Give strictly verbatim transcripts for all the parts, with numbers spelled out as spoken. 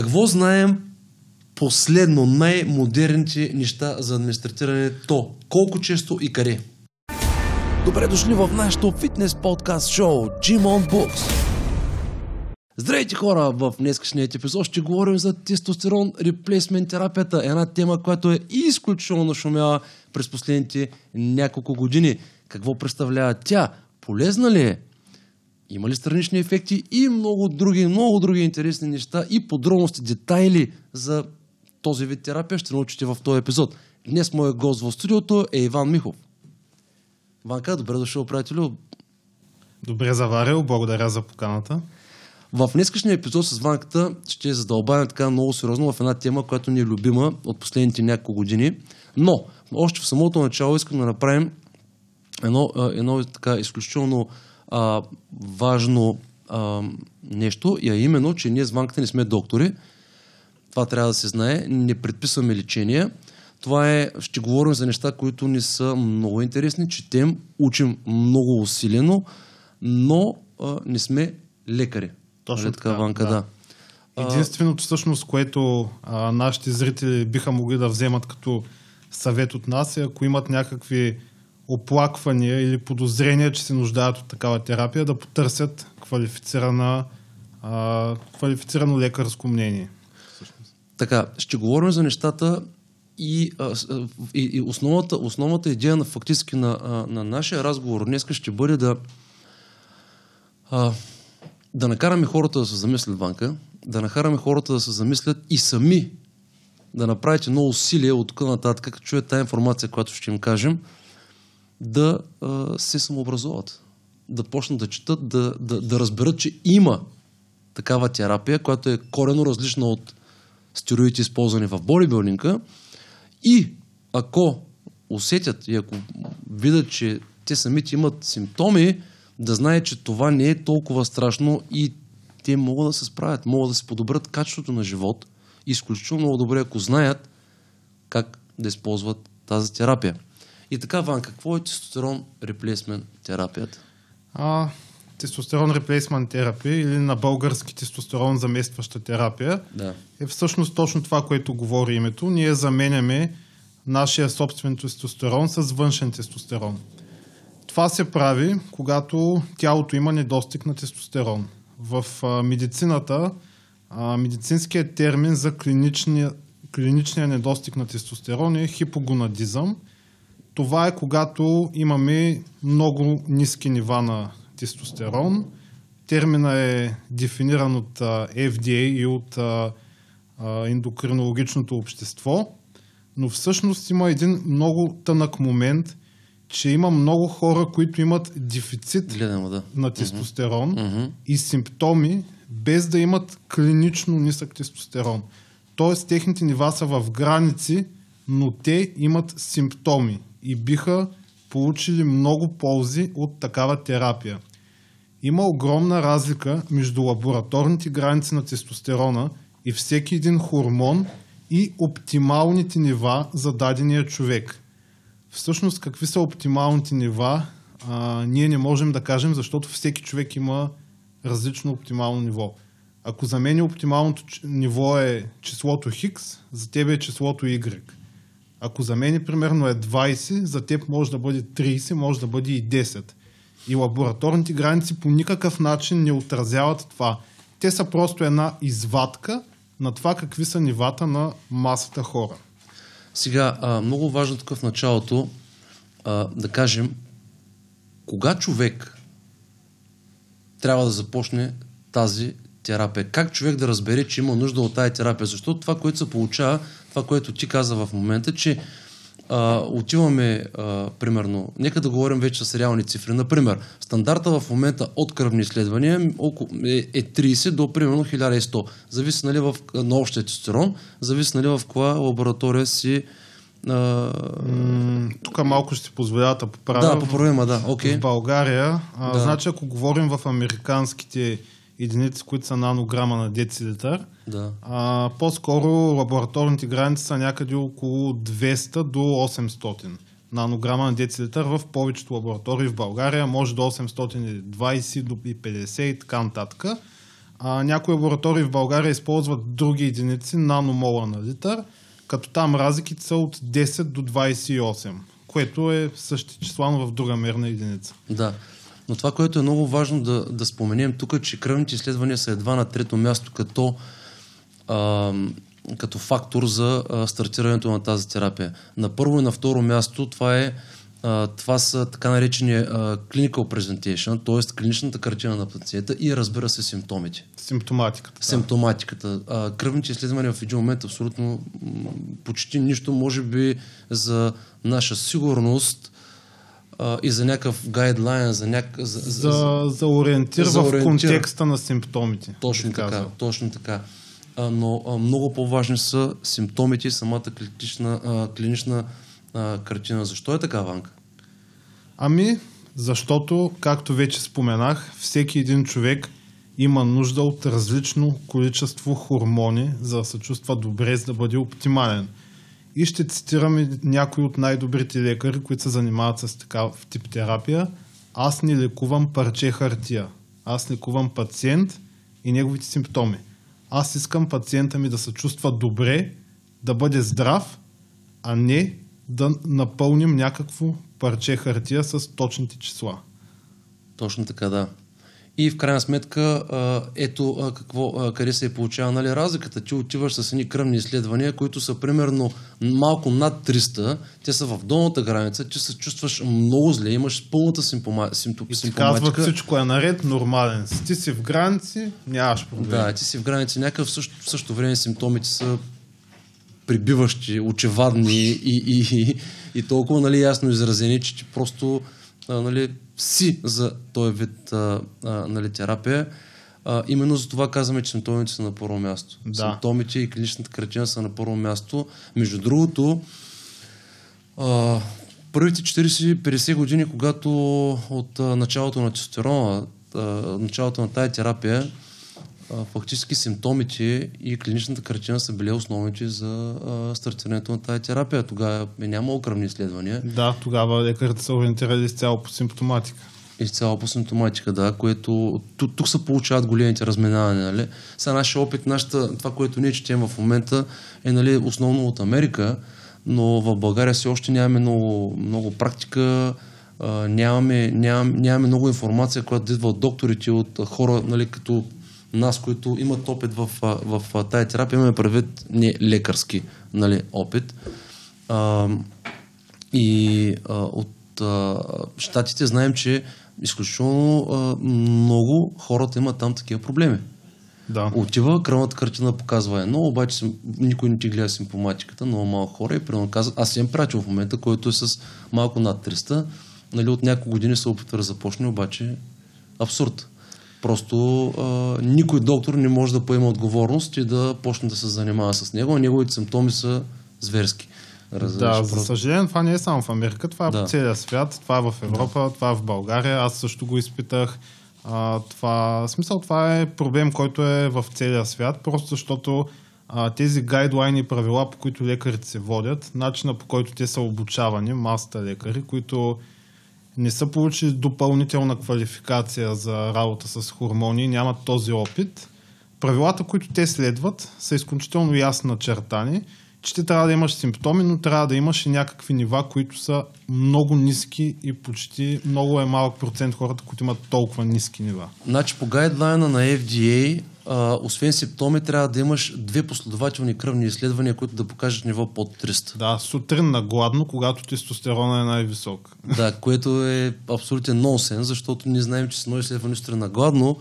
Какво знаем последно, най-модерните неща за администрирането? Колко често и къде? Добре дошли в нашото фитнес подкаст шоу Gym on Books. Здравейте хора! В днескашният епизод ще говорим за тестостерон реплейсмент терапията. Една тема, която е изключително шумяла през последните няколко години. Какво представлява тя? Полезна ли е? Има ли странични ефекти? И много други, много други интересни неща и подробности, детайли за този вид терапия ще научите в този епизод. Днес моят гост в студиото е Иван Михов. Иванка, добре дошъл, приятелю. Добре заварил, благодаря за поканата. В днескашния епизод с Ванката ще задълбавим така много сериозно в една тема, която ни е любима от последните няколко години. Но още в самото начало искам да направим едно, едно така изключително а, важно а, нещо, и а именно, че ние с Ванката не сме доктори. Това трябва да се знае. Не предписваме лечение. Това е, ще говорим за неща, които ни са много интересни. Четем, учим много усилено, но а, не сме лекари. Точно така, Ванка, да. да. Единственото всъщност, което а, нашите зрители биха могли да вземат като съвет от нас е, ако имат някакви оплаквания или подозрения, че се нуждаят от такава терапия, да потърсят квалифицирана, а, квалифицирано лекарско мнение. Всъщност. Така, ще говорим за нещата и, а, и, и основната, основната идея на фактически на, а, на нашия разговор днес ще бъде да а, да накараме хората да се замислят, Ванка, да накараме хората да се замислят и сами да направите много усилие от тук нататък, като чуят тази информация, която ще им кажем, да а, се самообразуват, да почнат да четат, да, да, да разберат, че има такава терапия, която е коренно различна от стероидите, използвани в бодибилдинга, и ако усетят и ако видят, че те самите имат симптоми, да знае, че това не е толкова страшно и те могат да се справят, могат да се подобрят качеството на живот изключително много добре, ако знаят как да използват тази терапия. И така, Ван, какво е тестостерон реплейсмент терапията? А, тестостерон реплейсмент терапия или на български тестостерон заместваща терапия, да, е всъщност точно това, което говори името. Ние заменяме нашия собствен тестостерон с външен тестостерон. Това се прави, когато тялото има недостиг на тестостерон. В медицината, медицинският термин за клиничния, клиничния недостиг на тестостерон е хипогонадизъм. Това е когато имаме много ниски нива на тестостерон. Терминът е дефиниран от Еф Ди Ей и от ендокринологичното общество, но всъщност има един много тънък момент, че има много хора, които имат дефицит Гледам, да. на тестостерон uh-huh. и симптоми, без да имат клинично нисък тестостерон. Тоест, техните нива са в граници, но те имат симптоми и биха получили много ползи от такава терапия. Има огромна разлика между лабораторните граници на тестостерона и всеки един хормон и оптималните нива за дадения човек. Всъщност, какви са оптималните нива, а, ние не можем да кажем, защото всеки човек има различно оптимално ниво. Ако за мен оптималното ниво е числото Х, за тебе е числото Y. Ако за мен примерно е двайсет, за теб може да бъде трийсет, може да бъде и десет. И лабораторните граници по никакъв начин не отразяват това. Те са просто една извадка на това какви са нивата на масата хора. Сега, а, много важно тук в началото а, да кажем, кога човек трябва да започне тази терапия? Как човек да разбере, че има нужда от тази терапия? Защото това, което се получава, това, което ти каза в момента, че а, отиваме, а, примерно, нека да говорим вече с реални цифри. Например, стандарта в момента от кръвни изследвания около, е, е трийсет до примерно хиляда и сто. Зависи нали, в, на общия тестостерон, зависи нали, в коя лаборатория си... А... Тук малко ще си позволя да поправя. Да, поправим, да. Okay. В България, а, да. Значи ако говорим в американските единици, които са нанограма на децилитър, да. а, по-скоро лабораторните граници са някъде около двеста до осемстотин нанограма на децилитър в повечето лаборатории в България, може до осемстотин двайсет, до петдесет и така нататък. А, някои лаборатории в България използват други единици, наномола на литър, като там разликите са от десет до двайсет и осем, което е същи числа, но в друга мерна единица. Да, но това, което е много важно да, да споменем тук, е, че кръвните изследвания са едва на трето място като, а, като фактор за а, стартирането на тази терапия. На първо и на второ място това е Uh, това са така наречени uh, clinical presentation, т.е. клиничната картина на пациента и разбира се симптомите. Симптоматиката. Да. Симптоматиката. Uh, кръвните изследвания в един момент абсолютно м- почти нищо, може би за наша сигурност uh, и за някакъв гайдлайн, за някакъв... За, за, за, за ориентира за в ориентира. контекста на симптомите. Точно така, казвам. точно така. Uh, но uh, много по-важни са симптомите и самата клинична, uh, клинична uh, картина. Защо е така, Ванка? Ами, защото, както вече споменах, всеки един човек има нужда от различно количество хормони, за да се чувства добре, за да бъде оптимален. И ще цитираме някои от най-добрите лекари, които се занимават с такъв тип терапия. Аз не лекувам парче хартия. Аз лекувам пациент и неговите симптоми. Аз искам пациента ми да се чувства добре, да бъде здрав, а не да напълним някакво парче хартия с точните числа. Точно така, да. И в крайна сметка, ето какво, къде се е получава, нали, разликата. Ти отиваш с едни кръвни изследвания, които са примерно малко над триста, те са в долната граница, ти се чувстваш много зле, имаш пълната симптома, симптом, и ти симптоматика. И казва, всичко е наред, нормален. Ти си в граници, нямаш проблем. Да, ти си в граници, някакъв също, в същото време симптомите са прибиващи, очевадни и, и, и, и толкова, нали, ясно изразени, че ти просто, нали, си за този вид, нали, терапия. А, именно за това казваме, че симптомите са на първо място. Да. Симптомите и клиничната картина са на първо място. Между другото, а, първите четирийсет до петдесет години, когато от началото на тестостерона, началото на тая терапия, фактически симптомите и клиничната картина са били основните за стартирането на тази терапия. Тогава е нямало кръвни изследвания. Да, тогава лекарите са ориентирали изцяло по симптоматика. Изцяло по симптоматика, да, което тук, тук се получават големите разминавания. Нали? Сега нашия опит, нашата, това, което ние четем в момента, е, нали, основно от Америка, но в България все още нямаме много, много практика. Нямаме, нямаме, нямаме много информация, която идва от докторите, от хора, нали, като нас, които имат опит в, в, в тая терапия, имаме предвид не лекарски, нали, опит. А, и а, от а, щатите знаем, че изключително а, много хората имат там такива проблеми. Да. Отива, кръвната картина показва едно, обаче никой не ти гледа симптоматиката, много малко хора и примерно казват, аз имам приятел в момента, който е с малко над триста, нали, от няколко години се опитва да започне, обаче абсурд. Просто а, никой доктор не може да поема отговорност и да почне да се занимава с него, а неговите симптоми са зверски. Разбираш, да, просто... за съжаление това не е само в Америка, това е да. по целия свят, това е в Европа, да. това е в България, аз също го изпитах. А, това... В смисъл, това е проблем, който е в целия свят, просто защото а, тези гайдлайни правила, по които лекарите се водят, начина по който те са обучавани, масата лекари, които не са получили допълнителна квалификация за работа с хормони, нямат този опит. Правилата, които те следват, са изключително ясно начертани, че ти трябва да имаш симптоми, но трябва да имаш и някакви нива, които са много ниски и почти много е малък процент хората, които имат толкова ниски нива. Значи по гайдлайна на Еф Ди Ей, а, освен симптоми, трябва да имаш две последователни кръвни изследвания, които да покажат ниво под триста. Да, сутрин на гладно, когато тестостерона е най-висок. Да, което е абсолютен нонсенс, защото ние знаем, че с едно изследване сутрин на гладно,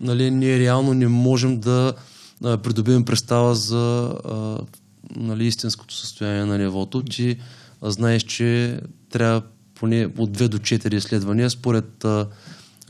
нали, ние реално не можем да а, придобием представа за а, нали, истинското състояние на нивото. Ти а, знаеш, че трябва поне от две до четири изследвания според а,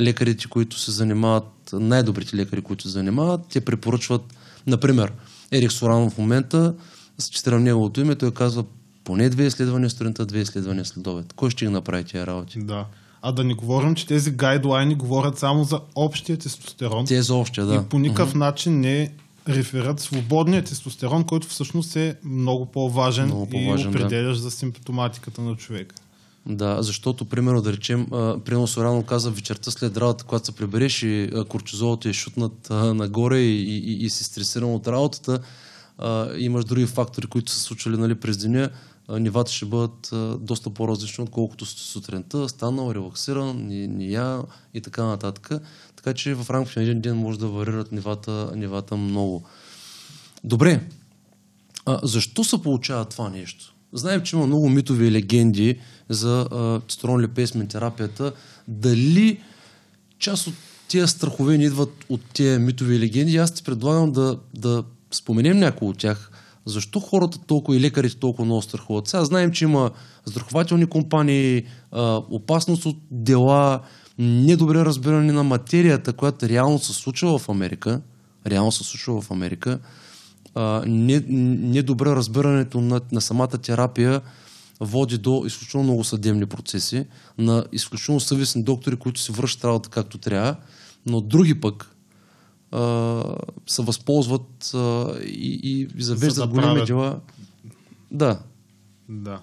лекарите, които се занимават, най-добрите лекари, които се занимават, те препоръчват, например, Ерик Соран в момента, с четирам неговото име, той казва поне две изследвания сутринта, две изследвания следобед. Кой ще ги направи тия работи? Да. А да не говорим, че тези гайдлайни говорят само за общия тестостерон. Те за общия, да. И по никакъв uh-huh. начин не реферат свободния тестостерон, който всъщност е много по-важен, много по-важен и определящ да. за симптоматиката на човека. Да, защото, примерно, да речем, примерно Сорано каза вечерта след работа, когато се прибереш и кортизолът е шутнат а, нагоре и, и, и си стресиран от работата, а, имаш други фактори, които са случили, нали, през деня, а, нивата ще бъдат а, доста по-различни, отколкото сутринта, станал, релаксиран, ни, ни я и така нататък. Така че в рамките на един ден може да варират нивата, нивата много. Добре, а, защо се получава това нещо? Знаем, че има много митови и легенди за тестостерон липеизмен терапията. Дали част от тия страхове не идват от тия митови и легенди? Аз ти предлагам да, да споменем някои от тях. Защо хората толкова и лекарите толкова много страхуват? Сега знаем, че има застрахователни компании, а, опасност от дела, недобре разбиране на материята, която реално се случва в Америка. Реално се случва в Америка. Недобре не разбирането на, на самата терапия води до изключително много съдебни процеси, на изключително съвестни доктори, които се вършат работа както трябва, но други пък а, се възползват а, и, и завеждат За да големи правят... дела. Да. да.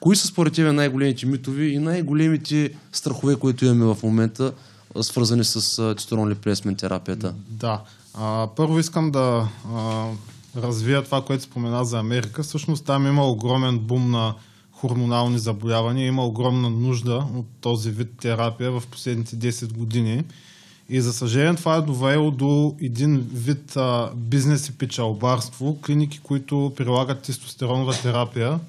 Кои са според тебе най-големите митови и най-големите страхове, които имаме в момента, свързани с тестостерон липеизмен терапията? Да. А, първо искам да... А... развия това, което спомена за Америка. Всъщност там има огромен бум на хормонални заболявания, има огромна нужда от този вид терапия в последните десет години. И за съжаление това е довело до един вид а, бизнес и печалбарство. Клиники, които прилагат тестостеронова терапия,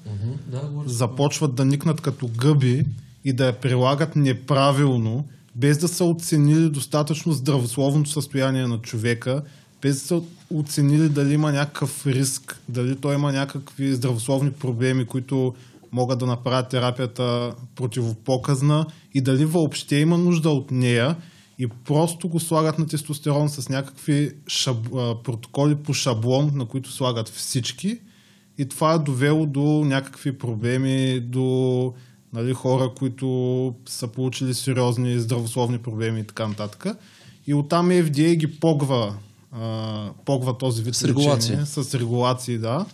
започват да никнат като гъби и да я прилагат неправилно, без да са оценили достатъчно здравословното състояние на човека, без да са оценили дали има някакъв риск, дали той има някакви здравословни проблеми, които могат да направят терапията противопоказна и дали въобще има нужда от нея и просто го слагат на тестостерон с някакви шаб... протоколи по шаблон, на които слагат всички и това е довело до някакви проблеми, до нали, хора, които са получили сериозни здравословни проблеми и така нататък. И оттам Еф Ди Ей ги погва погва този вид с регулации. С регулации, да.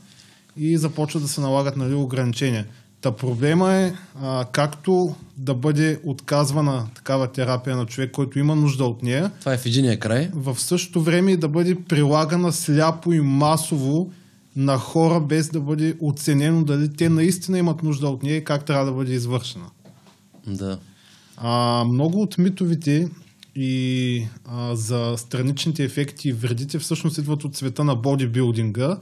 И започват да се налагат нали, ограничения. Та проблема е а, както да бъде отказвана такава терапия на човек, който има нужда от нея. Това е в единия край. В същото време да бъде прилагана сляпо и масово на хора, без да бъде оценено дали те наистина имат нужда от нея и как трябва да бъде извършена. Да. А, много от митовите и а, за страничните ефекти и вредите всъщност идват от света на бодибилдинга,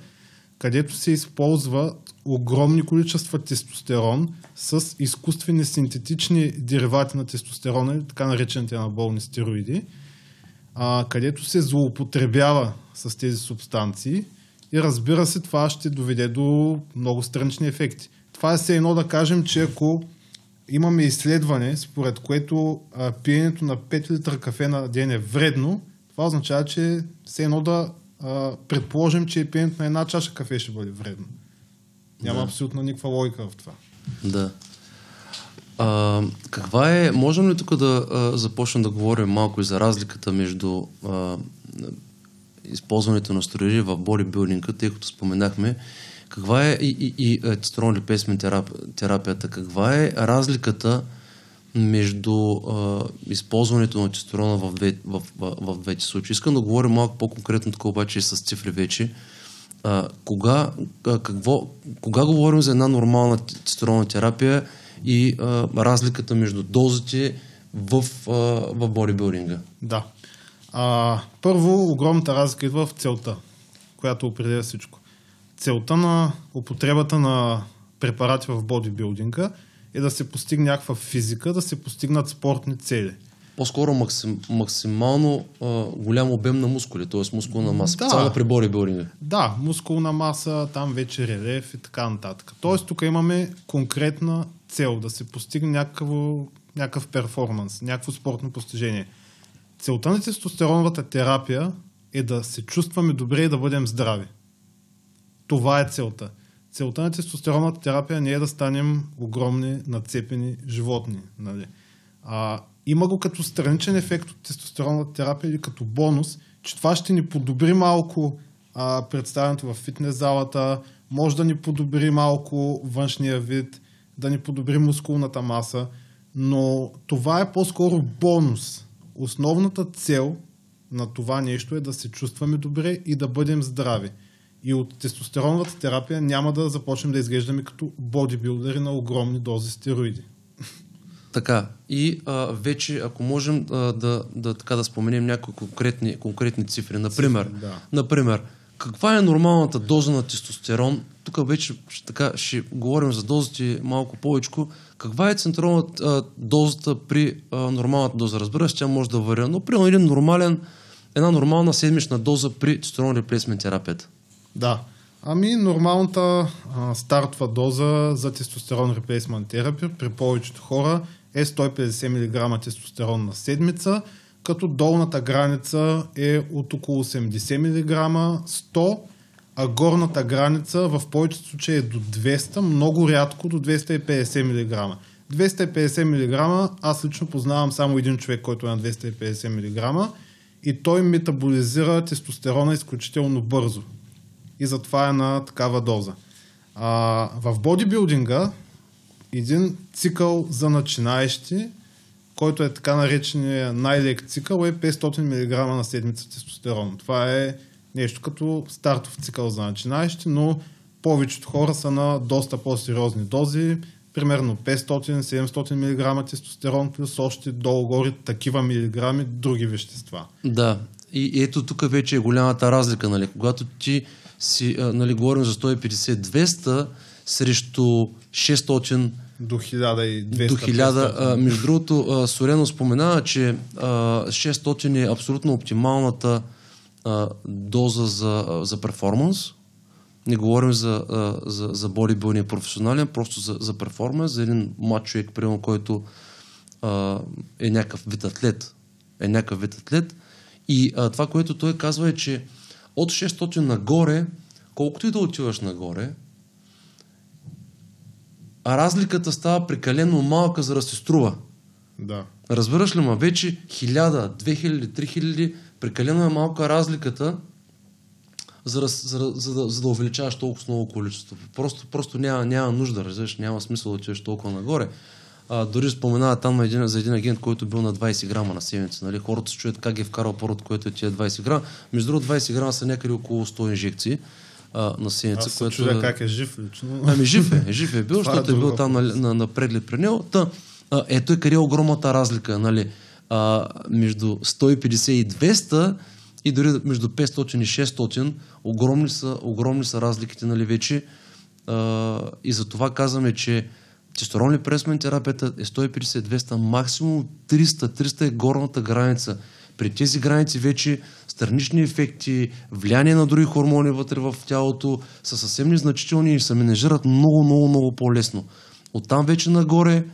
където се използва огромни количества тестостерон с изкуствени синтетични деривати на тестостерона, така наречените анаболни стероиди, а, където се злоупотребява с тези субстанции и разбира се това ще доведе до много странични ефекти. Това е все едно да кажем, че ако имаме изследване, според което а, пиенето на пет литра кафе на ден е вредно. Това означава, че все едно да а, предположим, че пиенето на една чаша кафе ще бъде вредно. Няма да. Абсолютно никаква логика в това. Да. А, каква е... Можем ли тук да а, започнем да говорим малко и за разликата между а, използването на строежи в бодибилдинга, тъй като споменахме, каква е и, и, и тестостерон липеизмен терапията? Каква е разликата между а, използването на тестостерона в, две, в, в, в двете случаи? Искам да говоря малко по-конкретно, така обаче и с цифри вече. А, кога, а, какво, кога говорим за една нормална тестостеронна терапия и а, разликата между дозите в, а, в бодибилдинга? Да. А, първо, огромната разлика идва в целта, която определя всичко. Целта на употребата на препарати в бодибилдинга е да се постигне някаква физика, да се постигнат спортни цели. По-скоро максим, максимално а, голям обем на мускули, т.е. мускулна маса. Да. Цяло при бодибилдинга. Да, мускулна маса, там вече релеф и така нататък. Т.е. тук имаме конкретна цел, да се постигне някакво, някакъв перформанс, някакво спортно постижение. Целта на тестостероновата терапия е да се чувстваме добре и да бъдем здрави. Това е целта. Целта на тестостеронната терапия не е да станем огромни, нацепени животни. Нали? А, има го като страничен ефект от тестостеронната терапия или като бонус, че това ще ни подобри малко а, представянето в фитнес залата, може да ни подобри малко външния вид, да ни подобри мускулната маса, но това е по-скоро бонус. Основната цел на това нещо е да се чувстваме добре и да бъдем здрави. И от тестостероновата терапия няма да започнем да изглеждаме като бодибилдери на огромни дози стероиди. Така, и а, вече ако можем а, да, да, така, да споменем някои конкретни, конкретни цифри. Например, цифри, да. Например, каква е нормалната доза на тестостерон? Тук вече така, ще говорим за дозите малко повечко. Каква е централната дозата при а, нормалната доза? Разбира се, тя може да варя, но при един нормален, една нормална седмична доза при тестостерон реплейсмент терапията. Да, ами нормалната а, стартова доза за тестостерон реплейсмент терапия при повечето хора е сто и петдесет милиграма тестостерон на седмица, като долната граница е от около осемдесет милиграма, сто, а горната граница в повечето случаи е до двеста, много рядко до двеста и петдесет милиграма. двеста и петдесет милиграма, аз лично познавам само един човек, който е на двеста и петдесет милиграма и той метаболизира тестостерона изключително бързо. И затова е на такава доза. А, в бодибилдинга един цикъл за начинаещи, който е така наречения най-лек цикъл, е петстотин милиграма на седмица тестостерон. Това е нещо като стартов цикъл за начинаещи, но повечето хора са на доста по-сериозни дози, примерно петстотин до седемстотин милиграма тестостерон, плюс още долу-горе такива милиграми други вещества. Да, и ето тук вече е голямата разлика, нали? Когато ти си, нали, говорим за сто и петдесет до двеста срещу шестстотин до хиляда и двеста. До хиляда. А, между другото, Сорено споменава, че а, шестстотин е абсолютно оптималната а, доза за, за перформанс. Не говорим за, а, за, за бодибилдинг професионален, просто за, за перформанс, за един млад човек, примерно, който а, е някакъв вид атлет. Е някакъв вид атлет. И а, това, което той казва е, че от шестстотин нагоре, колкото и да отиваш нагоре, а разликата става прекалено малка, за да се струва. Да. Разбираш ли, ма вече хиляда, две хиляди, три хиляди, прекалено е малка разликата, за да, за, за, за да увеличаваш толкова много количество. Просто, просто няма, няма нужда, разбираш, няма смисъл да отиваш толкова нагоре. А, дори споменава там един, за един агент, който бил на двайсет грама на седмица. Нали? Хората се чуят как ги е вкарал първото, което е тия двайсет грама. Между другото, двайсет грама са някъде около сто инжекции а, на седмица. Аз се което... чудя как е жив лично. Ами жив е, жив е бил, защото е, е бил там на, на, на преглед при него. Та, а, ето е къде е огромната разлика. Нали? А, между сто и петдесет и двеста и дори между петстотин и шестстотин огромни са, огромни са разликите, нали, вече. А, и за това казваме, че тестостерон реплейсмент терапията е сто и петдесет до двеста, максимум триста, триста е горната граница. При тези граници вече странични ефекти, влияние на други хормони вътре в тялото са съвсем незначителни и се менежират много, много, много по-лесно. Оттам вече нагоре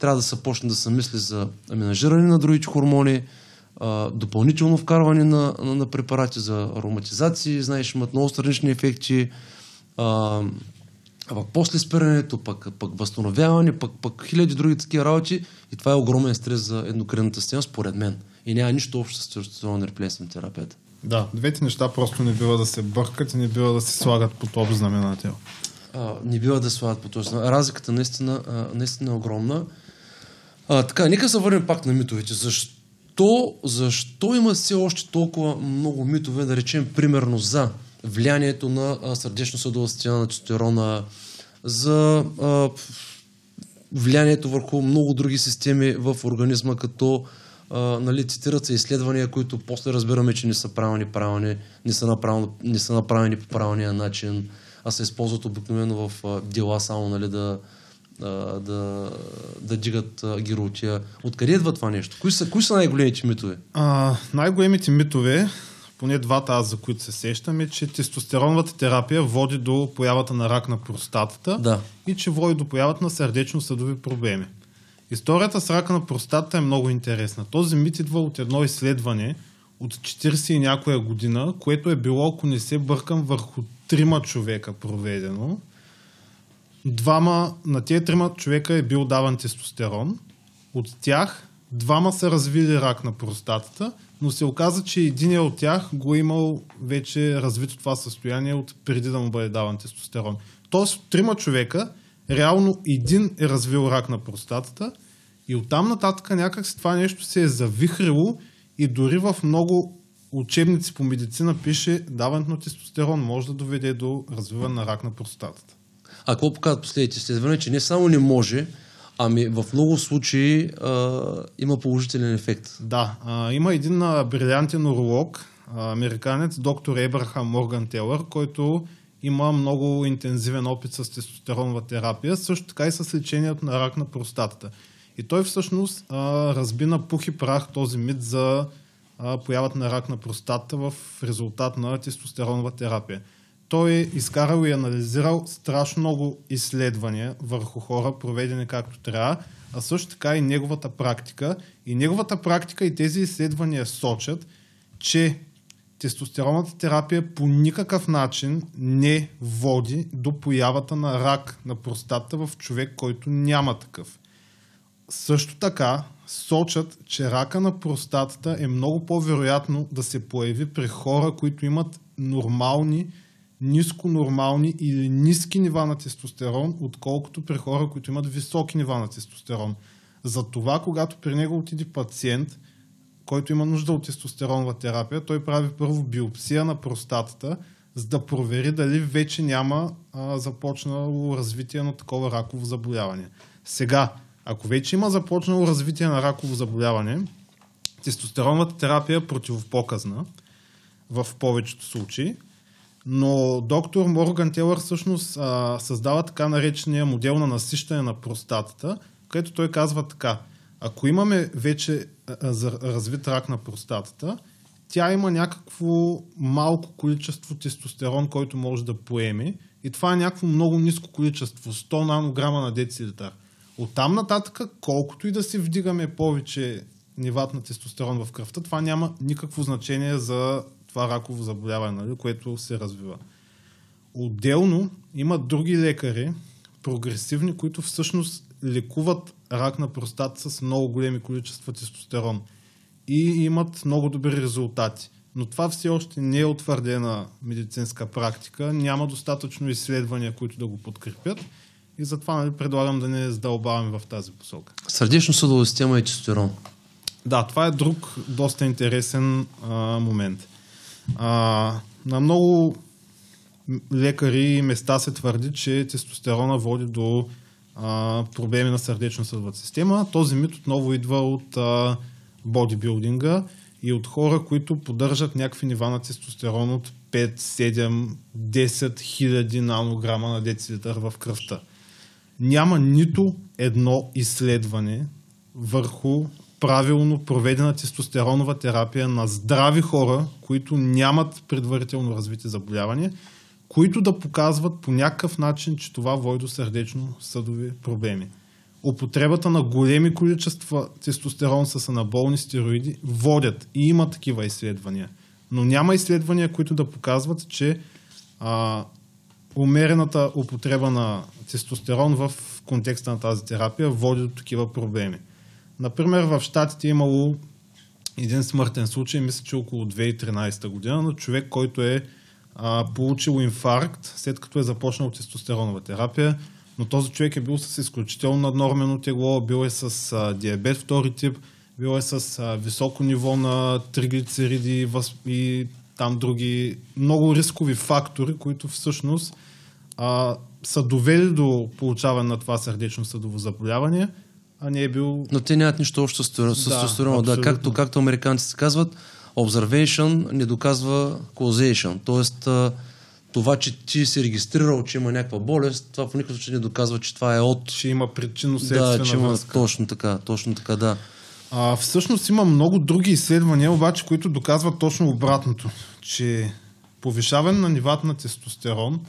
трябва да се почне да се мисли за менежиране на другите хормони, допълнително вкарване на, на, на препарати за ароматизации, знаеш, имат много странични ефекти, а пък после спирането, пък, пък възстановяване, пък, пък хиляди други такива работи и това е огромен стрес за ендокринната система, според мен. И няма нищо общо с тестостерон реплейсмент терапията. Да, двете неща просто не бива да се бъркат и не бива да се слагат под общ знаменател. А, не бива да се слагат под общ знаменател. Разликата наистина, наистина е огромна. А, така, нека се върнем пак на митовете. Защо, защо има все още толкова много митове, да речем, примерно за влиянието на сърдечно-съдова система на тестостерона, за а, влиянието върху много други системи в организма, като а, нали, цитират се изследвания, които после разбираме, че не са правилни, правилни, не са направени, не са направени по правилния начин, а се използват обикновено в а, дела само, нали, да, а, да, да дигат а, гиротия. Откъде идва това нещо? Кои са, кои са най-големите митове? А, най-големите митове, поне двата аз, за които се сещам, е, че тестостероновата терапия води до появата на рак на простатата, да, и че води до появата на сърдечно-съдови проблеми. Историята с рака на простатата е много интересна. Този мит идва от едно изследване от четирийсет и някоя година, което е било, ако не се бъркам, върху трима човека проведено. Двама, на тези трима човека е бил даван тестостерон. От тях двама са развили рак на простатата, но се оказа, че единият от тях го е имал вече развито това състояние от преди да му бъде даван тестостерон. Тоест, трима човека реално един е развил рак на простатата и оттам нататък някак това нещо се е завихрило и дори в много учебници по медицина пише, даването на тестостерон може да доведе до развиване на рак на простатата. А какво показват последните изследвания, че не само не може, ами в много случаи а, има положителен ефект. Да, а, има един а, брилянтен уролог, а, американец, доктор Ебрахам Морган Телър, който има много интензивен опит с тестостеронова терапия, също така и с лечението на рак на простатата. И той всъщност а, разби на пух и прах този мит за а, появата на рак на простатата в резултат на тестостеронова терапия. Той е изкарал и анализирал страшно много изследвания върху хора, проведени както трябва, а също така и неговата практика. И неговата практика и тези изследвания сочат, че тестостеронната терапия по никакъв начин не води до появата на рак на простата в човек, който няма такъв. Също така сочат, че рака на простатата е много по-вероятно да се появи при хора, които имат нормални, нисконормални или ниски нива на тестостерон, отколкото при хора, които имат високи нива на тестостерон. Затова, когато при него отиде пациент, който има нужда от тестостеронова терапия, той прави първо биопсия на простатата, за да провери дали вече няма а, започнало развитие на такова раково заболяване. Сега, ако вече има започнало развитие на раково заболяване, тестостеронната терапия е противопоказна в повечето случаи, но доктор Морган Телър всъщност а, създава така наречения модел на насищане на простатата, където той казва така: ако имаме вече а, за, развит рак на простатата, тя има някакво малко количество тестостерон, който може да поеме, и това е някакво много ниско количество, сто нанограма на децилитър. Оттам нататък, колкото и да си вдигаме повече нивата на тестостерон в кръвта, това няма никакво значение за това раково заболяване, нали, което се развива. Отделно има други лекари, прогресивни, които всъщност лекуват рак на простата с много големи количества тестостерон и имат много добри резултати. Но това все още не е утвърдена медицинска практика, няма достатъчно изследвания, които да го подкрепят, и затова, нали, предлагам да не задълбаваме в тази посока. Сърдечно-съдова система и тестостерон. Да, това е друг доста интересен а, момент. А, на много лекари и места се твърди, че тестостерона води до а, проблеми на сърдечно-съдовата система. Този мит отново идва от а, бодибилдинга и от хора, които поддържат някакви нива на тестостерон от пет, седем, десет хиляди нанограма на децилитър в кръвта. Няма нито едно изследване върху правилно проведена тестостеронова терапия на здрави хора, които нямат предварително развити заболявания, които да показват по някакъв начин, че това води до сърдечно-съдови проблеми. Употребата на големи количества тестостерон с анаболни стероиди водят и има такива изследвания. Но няма изследвания, които да показват, че а, умерената употреба на тестостерон в контекста на тази терапия води до такива проблеми. Например, в Щатите имало един смъртен случай, мисля, че около две хиляди и тринадесета година, на човек, който е а, получил инфаркт, след като е започнал тестостеронова терапия, но този човек е бил с изключително наднормено тегло, бил е с а, диабет втори тип, бил е с а, високо ниво на триглицериди и, въз... и там други много рискови фактори, които всъщност а, са довели до получаване на това сърдечно-съдово заболяване, а не е бил... Но те нямат нищо общо с тестостерона. Да, да, както, както американците казват, observation не доказва causation. Тоест това, че ти си регистрирал, че има някаква болест, това по никакъв случай не доказва, че това е от... Че има причинно-следствена да, че има... връзка. Точно така, точно така, да. А, всъщност има много други изследвания, обаче, които доказват точно обратното, че повишаване на нивата на тестостерон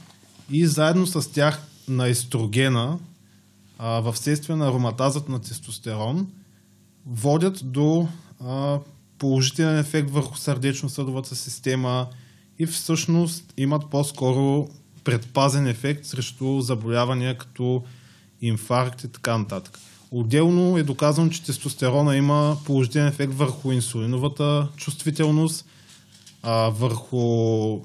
и заедно с тях на естрогена, в следствие на ароматазът на тестостерон, водят до а, положителен ефект върху сърдечно-съдовата система и всъщност имат по-скоро предпазен ефект срещу заболявания като инфаркт и така нататък. Отделно е доказано, че тестостерона има положителен ефект върху инсулиновата чувствителност, а, върху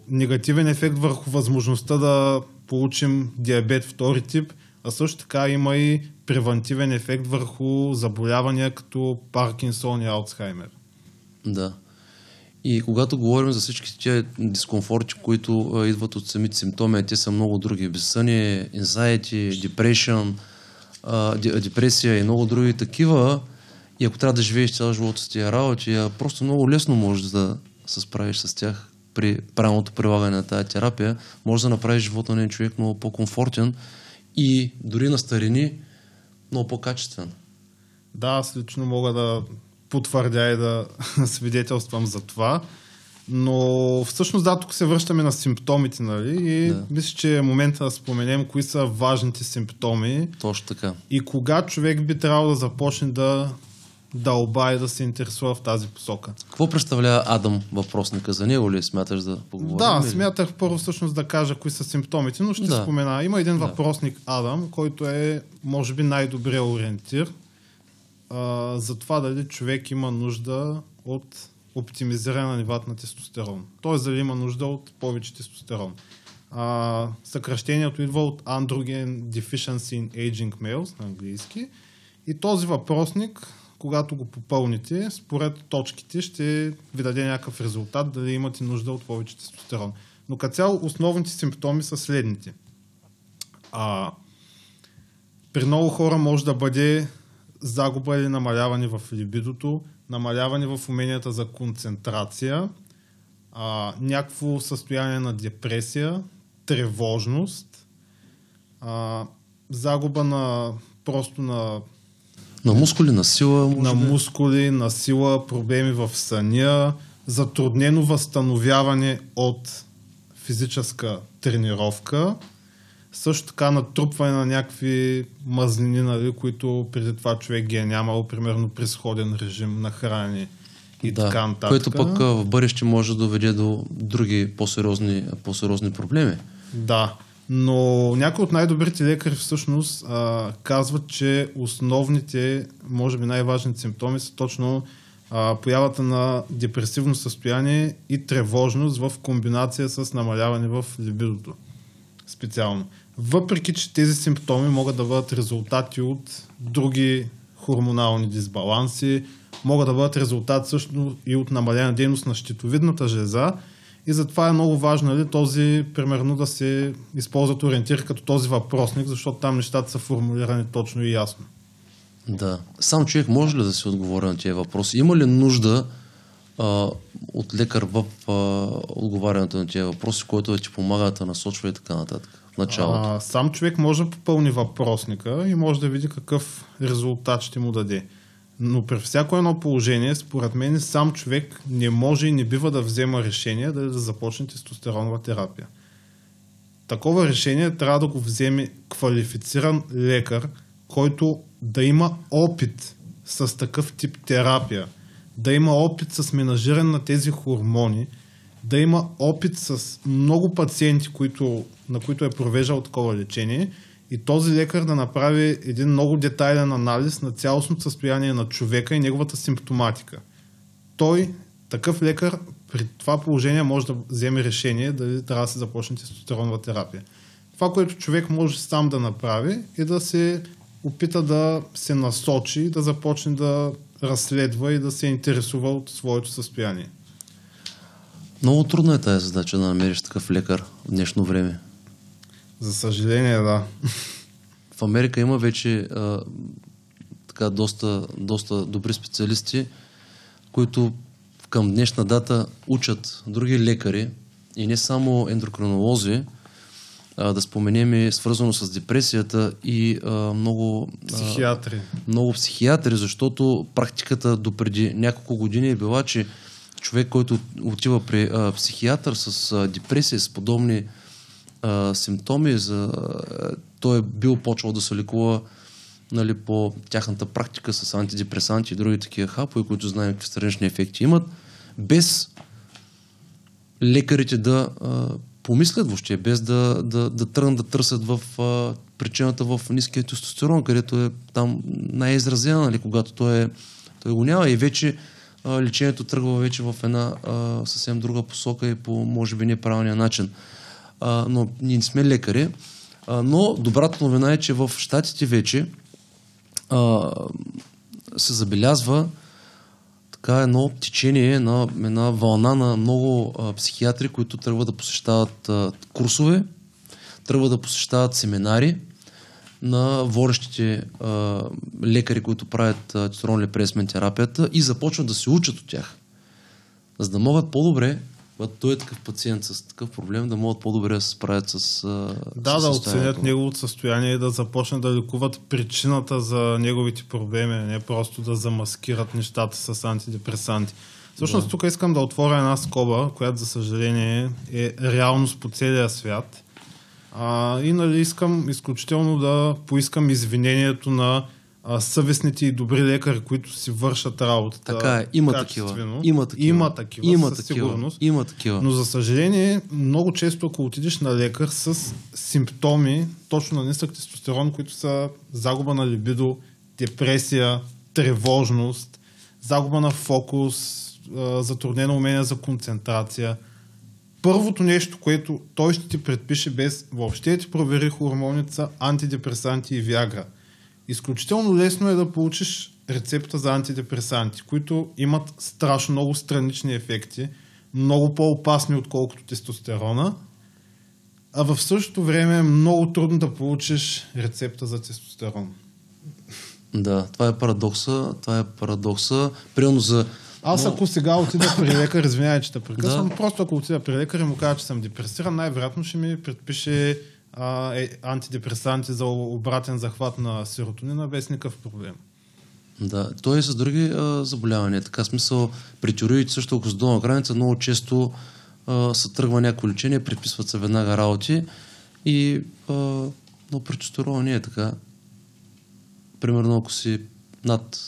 негативен ефект върху възможността да получим диабет втори тип, а също така има и превантивен ефект върху заболявания като Паркинсон и Алцхаймер. Да. И когато говорим за всички тези дискомфорти, които идват от самите симптоми, те са много други. Безсъние, anxiety, depression, депресия и много други такива. И ако трябва да живееш цял живот с тези работи, просто много лесно можеш да се справиш с тях при правилното прилагане на тази терапия. Може да направиш живота на един човек много по-комфортен и дори на старини много по-качествен. Да, аз лично мога да потвърдя и да свидетелствам за това. Но всъщност да, тук се връщаме на симптомите, нали? И да. Мисля, че е момента да споменем кои са важните симптоми. Точно така. И кога човек би трябвало да започне да дълба и да се интересува в тази посока. Какво представлява Адам въпросника? За него ли смяташ да поговорим? Да, или? Смятах първо всъщност да кажа кои са симптомите, но ще да. спомена. Има един да. въпросник Адам, който е може би най-добрият ориентир а, за това дали човек има нужда от оптимизиране на нивата на тестостерон. Тоест дали има нужда от повече тестостерон. А, съкращението идва от Androgen Deficiency in Aging Males на английски. И този въпросник, когато го попълните, според точките ще ви даде някакъв резултат, дали имате нужда от повече тестостерон. Но като цяло основните симптоми са следните. А, при много хора може да бъде загуба или намаляване в либидото, намаляване в уменията за концентрация, а, някакво състояние на депресия, тревожност, а, загуба на просто на На мускули, на сила? Може на мускули, на сила, проблеми в съня, затруднено възстановяване от физическа тренировка, също така натрупване на някакви мазнини, нали, които преди това човек ги е нямал, примерно при сходен режим на храни и да, така нататък. Което пък в бъдеще може да доведе до други по-сериозни, по-сериозни проблеми. Да. Но някои от най-добрите лекари всъщност а, казват, че основните, може би най-важните симптоми са точно а, появата на депресивно състояние и тревожност в комбинация с намаляване в либидото специално. Въпреки, че тези симптоми могат да бъдат резултати от други хормонални дисбаланси, могат да бъдат резултат също и от намалена дейност на щитовидната жлеза. И затова е много важно ли, този, примерно, да се използват ориентир като този въпросник, защото там нещата са формулирани точно и ясно. Да. Сам човек може ли да се отговори на тези въпроси? Има ли нужда а, от лекар в а, отговарянето на тези въпроси, който да ти помага да насочва и така нататък в началото? А, сам човек може да попълни въпросника и може да види какъв резултат ще му даде. Но при всяко едно положение, според мен, сам човек не може и не бива да взема решение да започне тестостеронова терапия. Такова решение трябва да го вземе квалифициран лекар, който да има опит с такъв тип терапия, да има опит с менажиране на тези хормони, да има опит с много пациенти, които, на които е провеждал такова лечение, и този лекар да направи един много детайлен анализ на цялостното състояние на човека и неговата симптоматика. Той, такъв лекар, при това положение може да вземе решение дали трябва да се започне тестостеронова терапия. Това, което човек може сам да направи, е да се опита да се насочи, да започне да разследва и да се интересува от своето състояние. Много трудна е тази задача да намериш такъв лекар в днешно време. За съжаление, да. В Америка има вече а, така, доста, доста добри специалисти, които към днешна дата учат други лекари и не само ендокринолози, а, да споменем е свързано с депресията и а, много, психиатри. А, много психиатри, защото практиката допреди няколко години е била, че човек, който отива при а, психиатър с а, депресия, с подобни симптоми, за... той е бил почвал да се лекува, нали, по тяхната практика с антидепресанти и други такива хапове, които знаем какви странични ефекти имат, без лекарите да а, помислят въобще, без да, да, да тръгнат да търсят в а, причината в ниския тестостерон, където е там най-изразена, нали, когато той, е, той го няма и вече а, лечението тръгва вече в една а, съвсем друга посока и по може би неправилния начин. Но ние не сме лекари, А, но добрата новина е, че в щатите вече а, се забелязва така едно течение на една вълна на много а, психиатри, които тръгват да посещават а, курсове, тръгват да посещават семинари на водещите а, лекари, които правят тестостерон репресмент терапията и започват да се учат от тях. За да могат по-добре, когато той е такъв пациент с такъв проблем, да могат по-добре да се справят с а, Да, с да оценят неговото състояние и да започнат да лекуват причината за неговите проблеми, не просто да замаскират нещата с антидепресанти. Всъщност да. Тук искам да отворя една скоба, която за съжаление е реалност по целия свят. А, и нали, искам изключително да поискам извинението на а, съвестните и добри лекари, които си вършат работата. Така е, има такива. Има такива, има такива, има със такива, сигурност. Има такива. Но за съжаление, много често, ако отидеш на лекар с симптоми, точно на нисък тестостерон, които са загуба на либидо, депресия, тревожност, загуба на фокус, затруднено умение за концентрация, първото нещо, което той ще ти предпише без въобще ти провери хормоните, са антидепресанти и Виагра. Изключително лесно е да получиш рецепта за антидепресанти, които имат страшно много странични ефекти, много по-опасни отколкото тестостерона, а в същото време е много трудно да получиш рецепта за тестостерон. Да, това е парадокса. Това е парадокса. Примерно за... Аз ако сега отида при лекар, извинявай, че те прекъсвам, да. Просто ако отида при лекар и му кажа, че съм депресиран, най-вероятно ще ми предпише а, е, антидепресанти за обратен захват на серотонина без никакъв проблем. Да, то е с други а, заболявания. Така смисъл, при теориите също, ако с долна граница, много често а, се тръгва някакво лечение, предписват се веднага работи и а, но при тестостерона не е така. Примерно, ако си над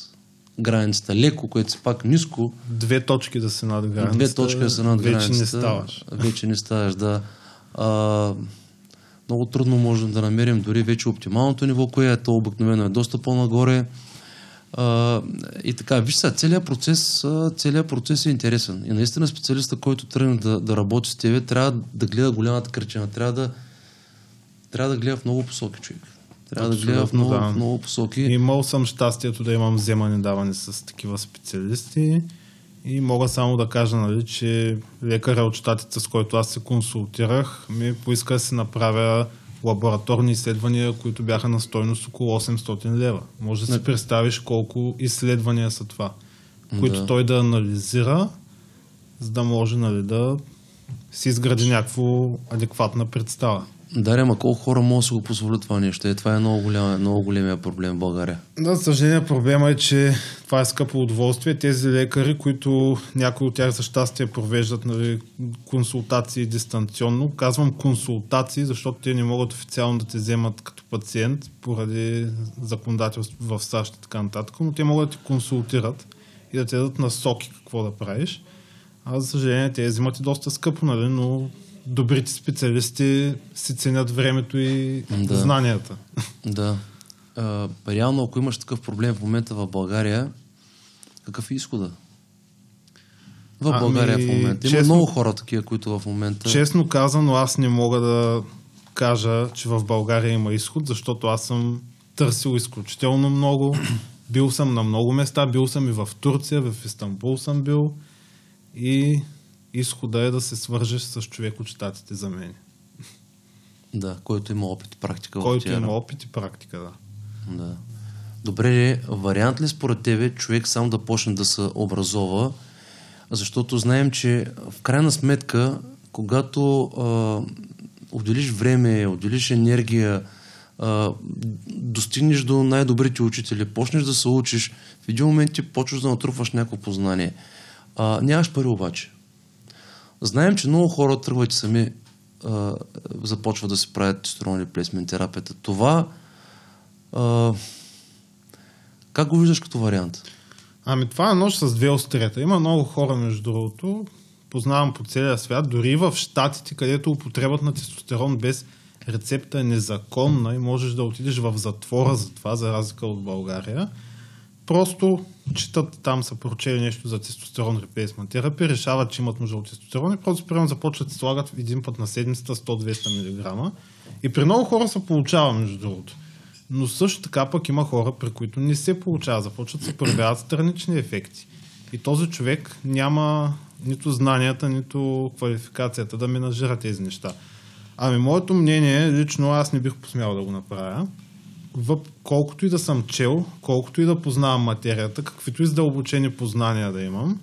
границата леко, което си пак ниско. Две точки да се над границата. Две точки да се над границата. Вече не ставаш. Вече не ставаш, да. А, много трудно можем да намерим дори вече оптималното ниво, което обикновено е доста по-нагоре. А, и така, виж сега, целият процес, целият процес е интересен. И наистина специалиста, който тръгне да, да работи с тебе, трябва да гледа голямата картина. Трябва да, трябва да гледа в много посоки човек. Трябва абсолютно, да гледа в много, да. в много посоки. Имал съм щастието да имам вземане-даване с такива специалисти и мога само да кажа, нали, че лекаря от щатите, с който аз се консултирах, ми поиска да се направя лабораторни изследвания, които бяха на стойност около осемстотин лева. Може да си представиш колко изследвания са това, които да. Той да анализира, за да може, нали, да си изгради някаква адекватна представа. Да, ама колко хора могат да си го позволят това нещо? Е, това е много голям, много големия проблем в България. Да, съжаление, проблема е, че това е скъпо удоволствие. Тези лекари, които някои от тях за щастие провеждат, нали, консултации дистанционно. Казвам консултации, защото те не могат официално да те вземат като пациент поради законодателство в САЩ и така нататък, но те могат да те консултират и да те дадат насоки какво да правиш. А за съжаление, те взимат и доста скъпо, нали, но добрите специалисти си ценят времето и да. Знанията. Да. А, реално, ако имаш такъв проблем в момента в България, какъв е изхода? В ами, България в момента. Има честно, много хора такива, които в момента... Честно казано, аз не мога да кажа, че в България има изход, защото аз съм търсил изключително много. Бил съм на много места. Бил съм и в Турция, в Истанбул съм бил. И... изхода е да се свържеш с човек от щатите за мен. Да, който има опит и практика. Който има опит и практика, да. да. Добре, вариант ли според тебе човек сам да почне да се образова? Защото знаем, че в крайна сметка, когато а, отделиш време, отделиш енергия, а, достигнеш до най-добрите учители, почнеш да се учиш, в един момент ти почваш да натрупваш някакво познание. А, нямаш пари обаче. Знаем, че много хора тръгват и сами а, започват да се правят тестостерон репресмент терапията. Това а, как го виждаш като вариант? Ами това е нож с две острета. Има много хора, между другото, познавам по целия свят, дори и в щатите, където употребата на тестостерон без рецепта е незаконна и можеш да отидеш в затвора за това, за разлика от България. Просто четат, там са прочели нещо за тестостерон репресмент терапия, решават, че имат нужда от тестостерон и просто, примерно, започват да слагат един път на седмицата сто-двеста милиграма И при много хора се получава, между другото. Но също така пък има хора, при които не се получава. Започват да се проявяват странични ефекти. И този човек няма нито знанията, нито квалификацията да менажира тези неща. Ами моето мнение, лично аз не бих посмял да го направя. Въп, колкото и да съм чел, колкото и да познавам материята, каквито и задълбочени познания да имам,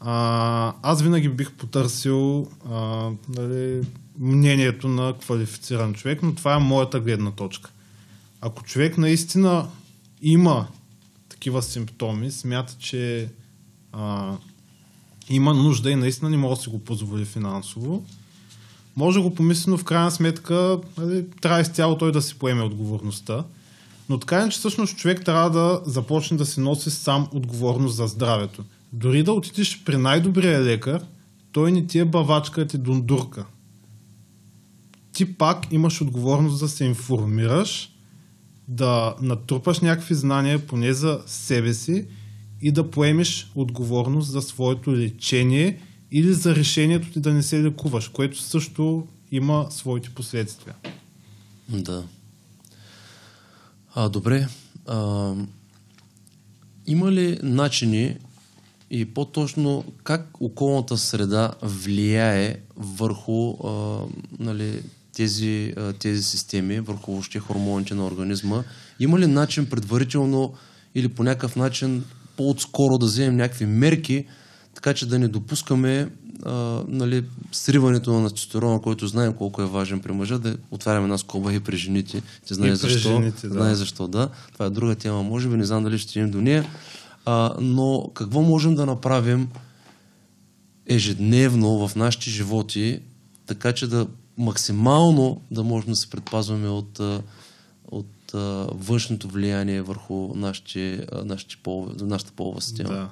а, аз винаги бих потърсил а, дали, мнението на квалифициран човек, но това е моята гледна точка. Ако човек наистина има такива симптоми, смята, че а, има нужда и наистина не може да си го позволи финансово, може да го помисли, но в крайна сметка трябва изцяло той да си поеме отговорността. Но така е, че всъщност човек трябва да започне да си носи сам отговорност за здравето. Дори да отидеш при най-добрия лекар, той не ти е бавачка, а ти дундурка. Ти пак имаш отговорност да се информираш, да натрупаш някакви знания поне за себе си и да поемеш отговорност за своето лечение или за решението ти да не се лекуваш, което също има своите последствия. Да. А, добре. А, има ли начини и по-точно как околната среда влияе върху а, нали, тези, а, тези системи, върху въобще хормоните на организма? Има ли начин предварително или по някакъв начин по-отскоро да вземем някакви мерки, така че да не допускаме а, нали, сриването на тестостерона, който знаем колко е важен при мъжа, да отваряме една скоба и при жените. Те знае защо. Жените, да. Знае защо, да. Това е друга тема, може би, не знам дали ще стигнем до нея. А, но какво можем да направим ежедневно в нашите животи, така че да максимално да можем да се предпазваме от, от външното влияние върху нашите, нашите полове, нашата полова система. Да.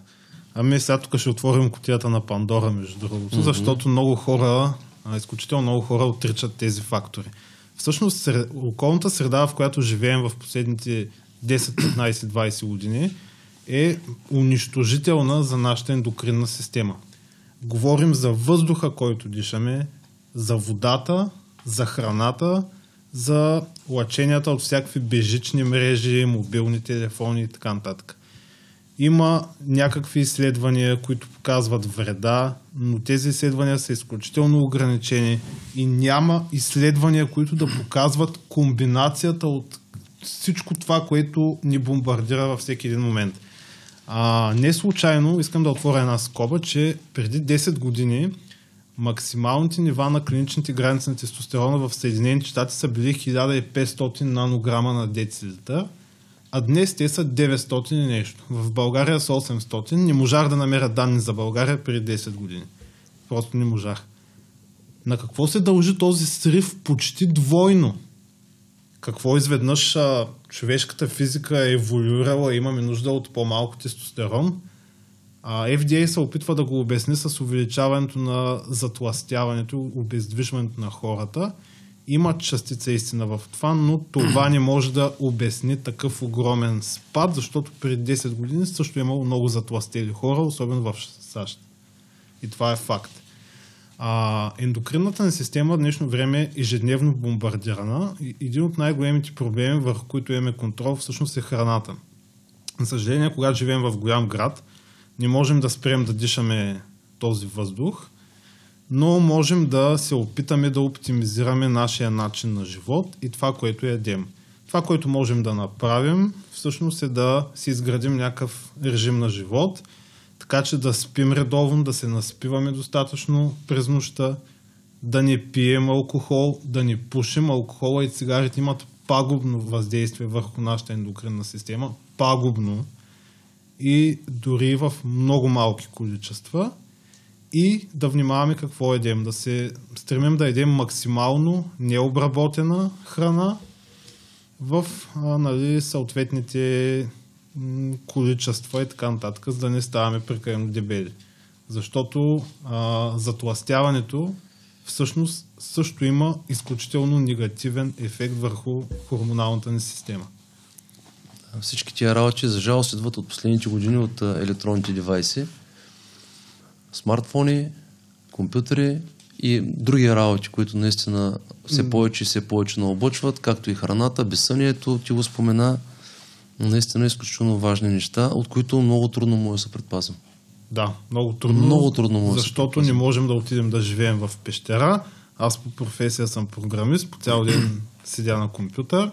Ами сега тук ще отворим кутията на Пандора, между другото, mm-hmm. защото много хора, изключително много хора отричат тези фактори. Всъщност сред, околната среда, в която живеем в последните десет, петнайсет, двайсет години, е унищожителна за нашата ендокринна система. Говорим за въздуха, който дишаме, за водата, за храната, за лъченията от всякакви бежични мрежи, мобилни телефони и така нататък. Има някакви изследвания, които показват вреда, но тези изследвания са изключително ограничени и няма изследвания, които да показват комбинацията от всичко това, което ни бомбардира във всеки един момент. А, не случайно, искам да отворя една скоба, че преди десет години максималните нива на клиничните граници на тестостерона в Съединените щати са били хиляда и петстотин нанограма на децилитър, а днес те са деветстотин и нещо. В България са осемстотин. Не можах да намеря данни за България преди десет години. Просто не можах. На какво се дължи този срив почти двойно? Какво изведнъж а, човешката физика е еволюирала, имаме нужда от по-малко тестостерон? А Еф Ди Ей се опитва да го обясни с увеличаването на затластяването, обездвижването на хората. Има частица истина в това, но това не може да обясни такъв огромен спад, защото преди десет години също е имало много затластели хора, особено в САЩ. И това е факт. А, ендокринната ни система в днешно време е ежедневно бомбардирана. Един от най-големите проблеми, върху които имаме контрол, всъщност е храната. За съжаление, когато живеем в голям град, не можем да спрем да дишаме този въздух, но можем да се опитаме да оптимизираме нашия начин на живот и това, което ядем. Това, което можем да направим, всъщност е да си изградим някакъв режим на живот, така че да спим редовно, да се наспиваме достатъчно през нощта, да не пием алкохол, да не пушим. Алкохола и цигарите имат пагубно въздействие върху нашата ендокринна система. Пагубно. И дори в много малки количества. И да внимаваме какво едем. Да се стремим да едем максимално необработена храна в а, нали, съответните м, количества и така нататък, за да не ставаме прекалено дебели. Защото а, затластяването всъщност също има изключително негативен ефект върху хормоналната ни система. Всички тия работи за жалост идват от последните години от електронните девайси. Смартфони, компютъри, и други работи, които наистина все повече и все повече наобочват, както и храната, безсънието, ти го спомена, наистина изключително важни неща, от които много трудно може да се предпазим. Да, много трудно, много трудно може защото да не можем да отидем да живеем в пещера. Аз по професия съм програмист, по цял ден седя на компютър,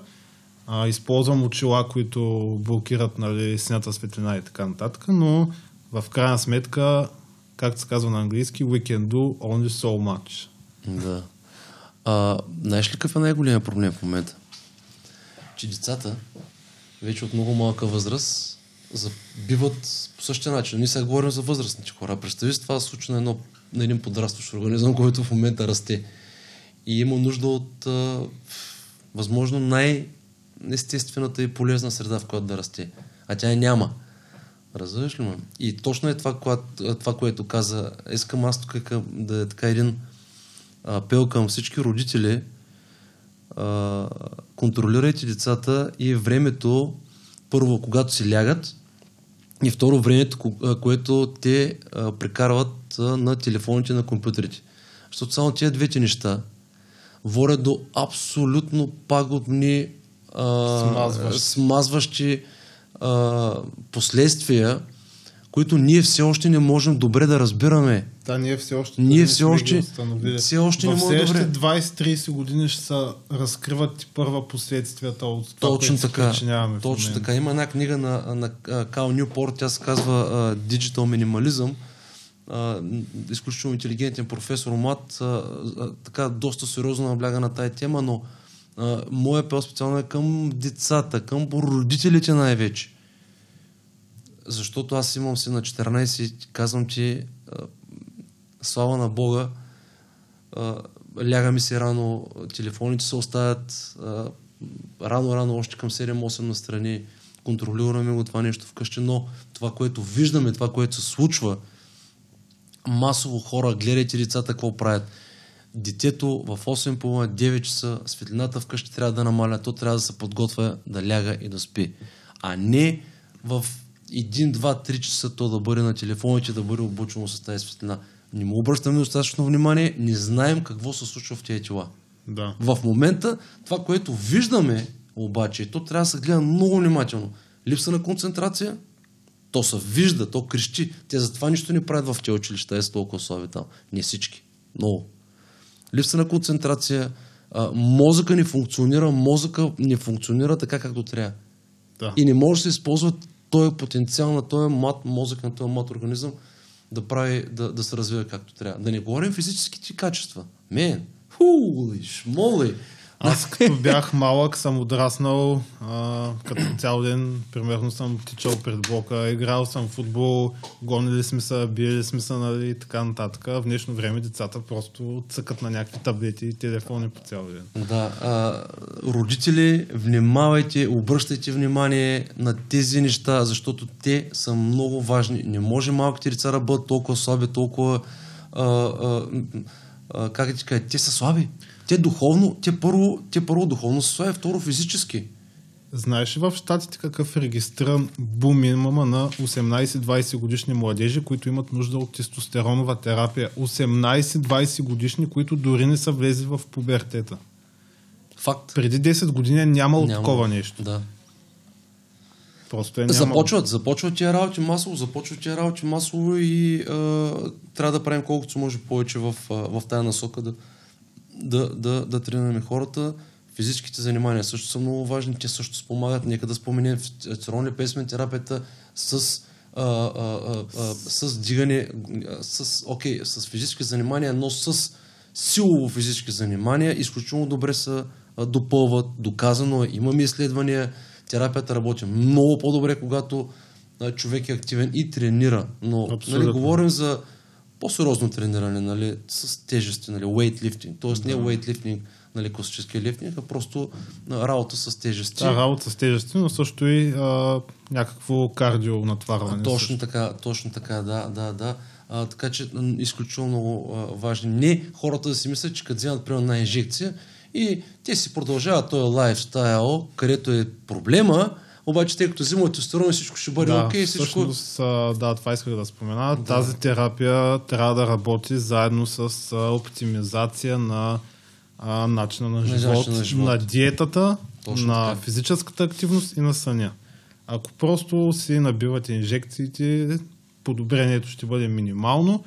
а, използвам очила, които блокират, нали, синята светлина и така нататък, но в крайна сметка, както се казва на английски, we can do only so much. Да. А, знаеш ли какъв е най-големия проблем в момента? Че децата вече от много малка възраст забиват по същия начин. Ние сега говорим за възрастните хора. Представи си това се случва на, едно, на един подрастващ организъм, който в момента расте. И има нужда от а, възможно най-естествената и полезна среда, в която да расте. А тя няма. Разбираш ли ме? И точно е това, кое, това което каза. Искам аз тук към, да е така един апел към всички родители. А, контролирайте децата и времето, първо, когато си лягат, и второ, времето, което те а, прекарват а, на телефоните, на компютрите. Защото само тези двете неща водят до абсолютно пагубни а, смазващи, смазващи а, последствия, които ние все още не можем добре да разбираме. Да, ние все още ние все още, все още не можем добре. двайсет до трийсет години ще се разкриват първа последствията от това, точно което така, причиняваме. Точно така. Има една книга на, на Cal Newport, тя се казва uh, Digital Minimalism. Uh, изключително интелигентен професор Мат. Uh, uh, така доста сериозно набляга на тая тема, но uh, моят апел специално е към децата, към родителите най-вече. Защото аз имам си на четиринайсет, казвам ти, слава на Бога, ляга ми се рано, телефоните се оставят рано-рано, още към седем-осем настрани, контролираме го това нещо вкъщи, но това, което виждаме, това, което се случва, масово хора, гледайте децата какво правят. Детето в осем и половина-девет часа, светлината вкъщи трябва да намаля, то трябва да се подготвя да ляга и да спи. А не в едно, два, три часа то да бъде на телефоните, да бъде обучено с тази светлина. Не му обръщаме достатъчно внимание, не знаем какво се случва в тези тела. Да. В момента това, което виждаме обаче, то трябва да се гледа много внимателно. Липса на концентрация, то се вижда, то крещи. Те затова нищо не правят в тези училища, е с толкова слаби там. Не всички. Много. Липса на концентрация, мозъка не функционира, мозъка не функционира така, както трябва. Да. И не може да се използват той е потенциал на този млад мозък, на този млад организъм да прави, да, да се развива както трябва. Да не говорим физическите качества. Мен, хули, шмоли. Аз като бях малък съм отраснал, а, като цял ден, примерно съм тичал пред блока, играл съм футбол, гонили сме се, биели сме се, нали, и така нататък. В днешно време децата просто цъкат на някакви таблети и телефони по цял ден. Да, а, родители, внимавайте, обръщайте внимание на тези неща, защото те са много важни. Не може малките деца да бъдат толкова слаби, толкова... А, а, а, как да ти кажа, те са слаби. Те духовно, те първо, те първо духовно се славя, второ физически. Знаеш ли в щатите какъв регистриран бум имама на осемнайсет-двайсет годишни младежи, които имат нужда от тестостеронова терапия? осемнайсет-двайсет годишни, които дори не са влезли в пубертета. Факт. Преди десет години нямало няма. такова нещо. Да. Просто е няма. Започват, започват тия работи масово, започват тия работи масово и е, трябва да правим колкото може повече в, в тая насока да Да, да, да тренираме хората. Физическите занимания също са много важни, те също спомагат. Нека да споменем тестосторонова песмен терапията с, а, а, а, а, с дигане, с, окей, с физически занимания, но с силово физически занимания изключително добре се допълват, доказано е, имаме изследвания. Терапията работи много по-добре, когато човек е активен и тренира. Но нали, говорим за по-сериозно трениране, нали, с тежести, нали, weightlifting, т.е. да. не weightlifting, нали, класическия лифтинг, а просто работа с тежести. Да, работа с тежести, но също и а, някакво кардио натварване. Точно също. така, точно така, да, да, да. А, така че изключително много а, важни. Не хората да си мислят, че като вземат примерно на инжекция и те си продължават този лайфстайл, където е проблема, обаче тъй като взимат тестостерон, всичко ще бъде да, окей. Всичко... Всъщност, да, това исках да спомена. Да. Тази терапия трябва да работи заедно с оптимизация на а, начина на живот, на, на, живот. на диетата, точно на така. Физическата активност и на съня. Ако просто си набивате инжекциите, подобрението ще бъде минимално.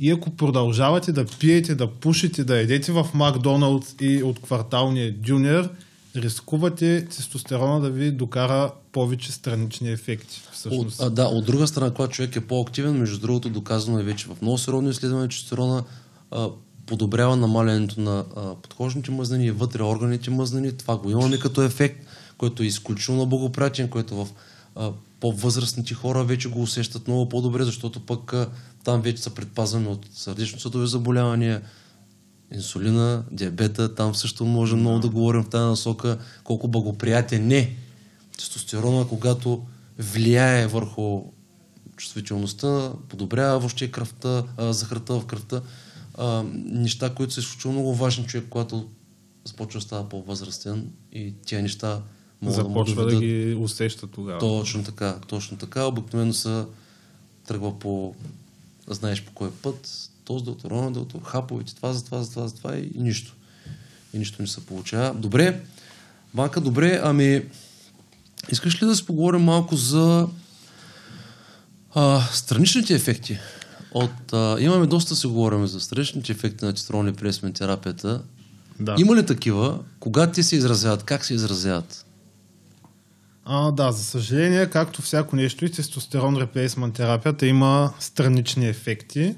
И ако продължавате да пиете, да пушите, да едете в Макдоналдс и от кварталния дюнер, рискувате тестостерона да ви докара повече странични ефекти. Всъщност. От, да, от друга страна, когато човек е по-активен, между другото доказано е вече в много сериозни изследвания, че тестостерона а, подобрява намалянето на а, подхожните мъзнини и вътре органите мъзнини. Това го имаме като ефект, който е изключително благоприятен, който в а, по-възрастните хора вече го усещат много по-добре, защото пък а, там вече са предпазвани от сърдечно-съдови заболявания, инсулина, диабета, там също можем много да говорим в тази насока, колко благоприятен е тестостерона, когато влияе върху чувствителността, подобрява въобще кръвта, захарта в кръвта. А, неща, които са изключително много важни, човек, когато започва да става по-възрастен и тия неща могат да му доведат. Започва да ги усеща тогава. Точно така, точно така. Обикновено се тръгва по, знаеш по кой път, този доктор, онен доктор, хаповете, това, за това, за това, за това и нищо. И нищо не се получава. Добре, Ванка, добре, ами искаш ли да си поговорим малко за а, страничните ефекти? От, а, имаме доста да си говорим за страничните ефекти на тестостерон репресмент терапията. Да. Има ли такива? Кога те се изразяват? Как се изразяват? А, да, за съжаление, както всяко нещо и тестостерон репресмент терапията има странични ефекти,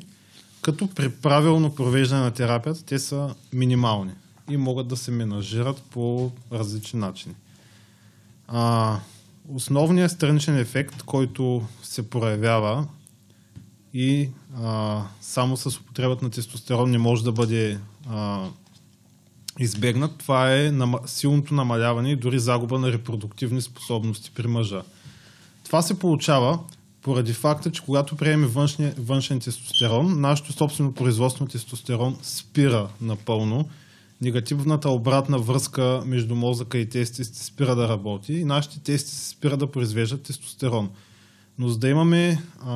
като при правилно провеждане на терапията те са минимални и могат да се менажират по различни начини. А, основният страничен ефект, който се проявява и а, само с употребата на тестостерон не може да бъде а, избегнат, това е силното намаляване и дори загуба на репродуктивни способности при мъжа. Това се получава поради факта, че когато приеме външния, външен тестостерон, нашето собствено производство на тестостерон спира напълно. Негативната обратна връзка между мозъка и тестите спира да работи и нашите тести спира да произвеждат тестостерон. Но за да имаме а,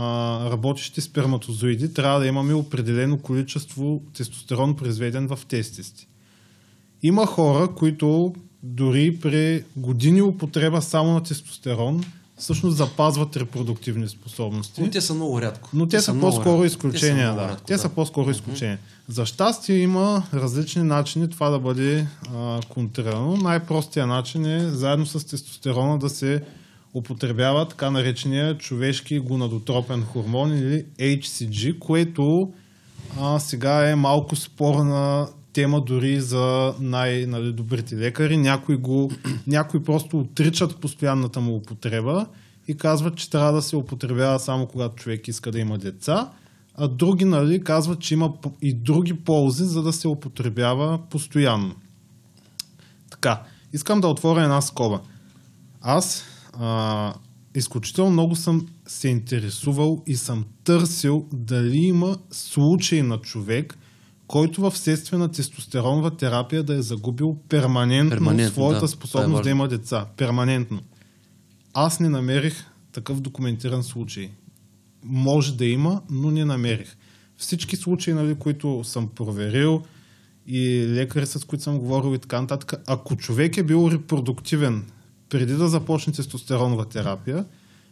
работещи сперматозоиди, трябва да имаме определено количество тестостерон, произведен в тестите. Има хора, които дори при години употреба само на тестостерон всъщност запазват репродуктивни способности. Но те са много рядко. Но те, те са по-скоро изключения. Те са, да. рядко, те са да. по-скоро изключения. Uh-huh. За щастие има различни начини това да бъде а, контрирано. Най-простият начин е заедно с тестостерона да се употребява така наречения човешки гонадотропен хормон или Ейч Си Джи, което а, сега е малко спорна тема дори за най-добрите лекари. Някои, го, някои просто отричат постоянната му употреба и казват, че трябва да се употребява само когато човек иска да има деца, а други нали, казват, че има и други ползи, за да се употребява постоянно. Така, искам да отворя една скоба. Аз а, изключително много съм се интересувал и съм търсил дали има случай на човек, който в следствие на тестостеронова терапия да е загубил перманентно, перманентно своята да, способност да има деца. Перманентно. Аз не намерих такъв документиран случай. Може да има, но не намерих. Всички случаи, нали, които съм проверил и лекари, с които съм говорил и така нататък, ако човек е бил репродуктивен преди да започне тестостеронова терапия,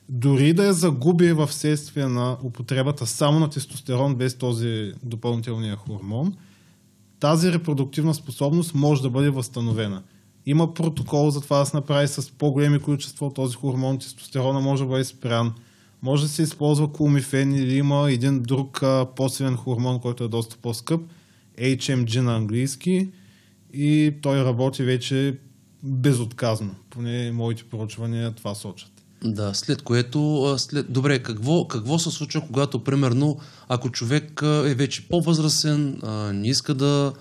дори да я загуби в следствие на употребата само на тестостерон без този допълнителния хормон, тази репродуктивна способност може да бъде възстановена. Има протокол за това да се направи с по-големи количества от този хормон. Тестостерона може да бъде спрян. Може да се използва кулмифен или има един друг по-силен хормон, който е доста по-скъп. Ейч Ем Джи на английски. И той работи вече безотказно. Поне моите проучвания това сочат. Да, след което... След... Добре, какво, какво се случва, когато, примерно, ако човек е вече по-възрастен, не иска да,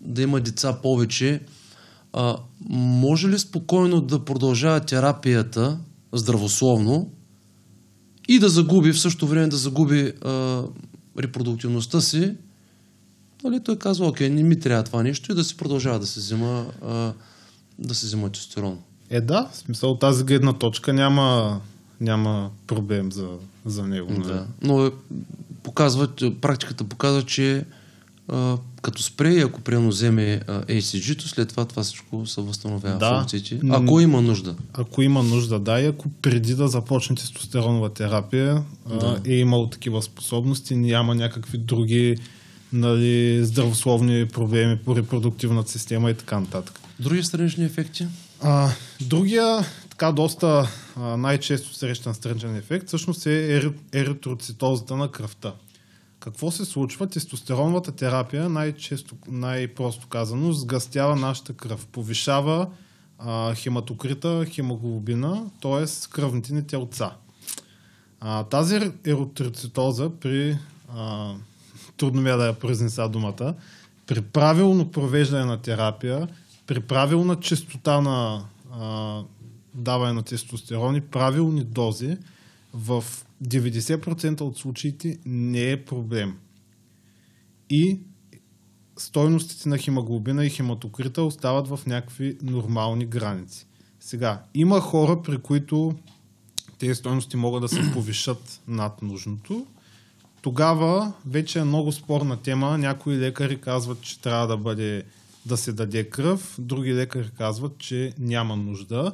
да има деца повече, може ли спокойно да продължава терапията здравословно и да загуби, в същото време да загуби репродуктивността си? Дали той казва, окей, не ми трябва това нещо и да си продължава да се взима, да се взима тестостерон. Е, да, в смисъл от тази гледна точка няма, няма проблем за, за него. Да. Не? Но показва, практиката показва, че а, като спре и ако приемно вземе Ей Си Джи-то, след това това всичко се възстановява да, функциите. Ако има нужда. Ако има нужда, да. И ако преди да започне тестостеронова терапия да. а, е имал такива способности, няма някакви други нали, здравословни проблеми по репродуктивната система и така нататък. Други странични ефекти? А, другия, така доста а, най-често срещан страничен ефект, всъщност е еритроцитозата на кръвта. Какво се случва? Тестостеронната терапия, най-често, най-просто казано, сгъстява нашата кръв. Повишава а, хематокрита, хемоглобина, т.е. кръвните ни телца. А, тази еритроцитоза при... А, трудно ми е да я произнеса думата, при правилно провеждане на терапия, при правилна честота на а, даване на тестостерони, правилни дози, в деветдесет процента от случаите не е проблем. И стойностите на хемоглобина и хематокрита остават в някакви нормални граници. Сега, има хора, при които тези стойности могат да се повишат над нужното. Тогава вече е много спорна тема. Някои лекари казват, че трябва да бъде да се даде кръв, други лекари казват, че няма нужда.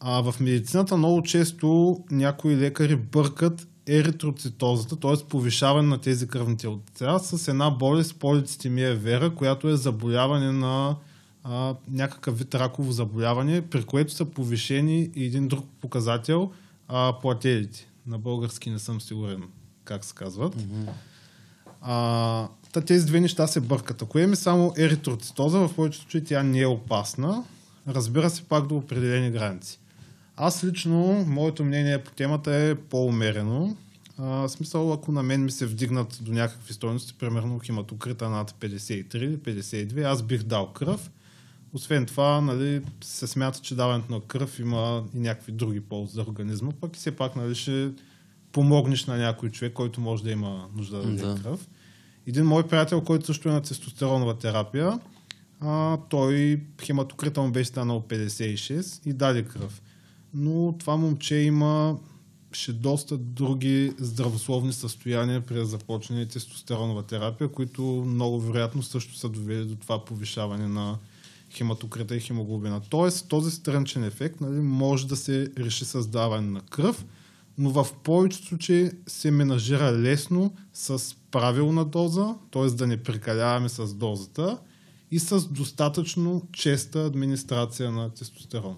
А в медицината много често някои лекари бъркат еритроцитозата, т.е. повишаване на тези кръвни телца с една болест полицитемия вера, която е заболяване на а, някакъв вид раково заболяване, при което са повишени и един друг показател а, плателите. На български не съм сигурен как се казват. Mm-hmm. А, та тези две неща се бъркат. Ако имаме само еритроцитоза, в повечето случаи тя не е опасна. Разбира се, пак до определени граници. Аз лично, моето мнение по темата е по-умерено. А, в смисъл, ако на мен ми се вдигнат до някакви стойности, примерно хематокрита над петдесет и три или петдесет и две, аз бих дал кръв. Освен това, нали, се смята, че даването на кръв има и някакви други ползи за организма, пък и все пак нали, ще помогнеш на някой човек, който може да има нужда да даде кръв. Един мой приятел, който също е на тестостеронова терапия, а, той хематокрита му беше станал петдесет и шест и даде кръв. Но това момче има ще доста други здравословни състояния при започване тестостеронова терапия, които много вероятно също са довели до това повишаване на хематокрита и хемоглобина. Тоест този страничен ефект нали, може да се реши с даване на кръв, но в повечето случаи се менажира лесно с правилна доза, т.е. да не прекаляваме с дозата и с достатъчно честа администрация на тестостерон.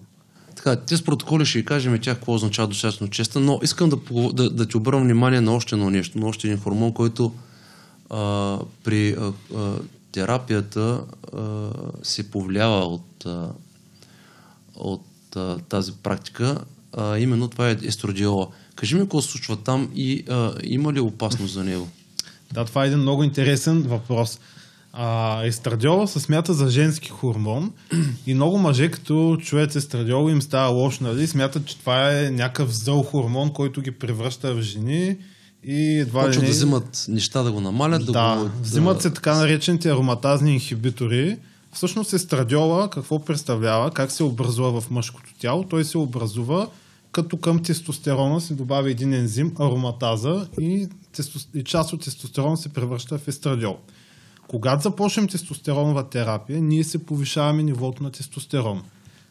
Така, тези протоколи ще кажем тях какво означава достатъчно честа, но искам да, да, да ти обърна внимание на още едно нещо, на още един хормон, който а, при а, а, терапията а, се повлиява от, а, от а, тази практика. А, именно това е естродиола. Кажи ми какво се случва там и а, има ли опасност за него? Да, това е един много интересен въпрос. А, естрадиола се смята за женски хормон и много мъже, като чуят естрадиола, им става лошо, нали? Смятат, че това е някакъв зъл хормон, който ги превръща в жени и едва почва ли не... да взимат неща да го намалят. Да, да го... взимат се така наречените ароматазни инхибитори. Всъщност естрадиола какво представлява, как се образува в мъжкото тяло? Той се образува като към тестостерона се добави един ензим, ароматаза и, тесто... и част от тестостерона се превръща в естрадиол. Когато започнем тестостеронова терапия, ние се повишаваме нивото на тестостерон.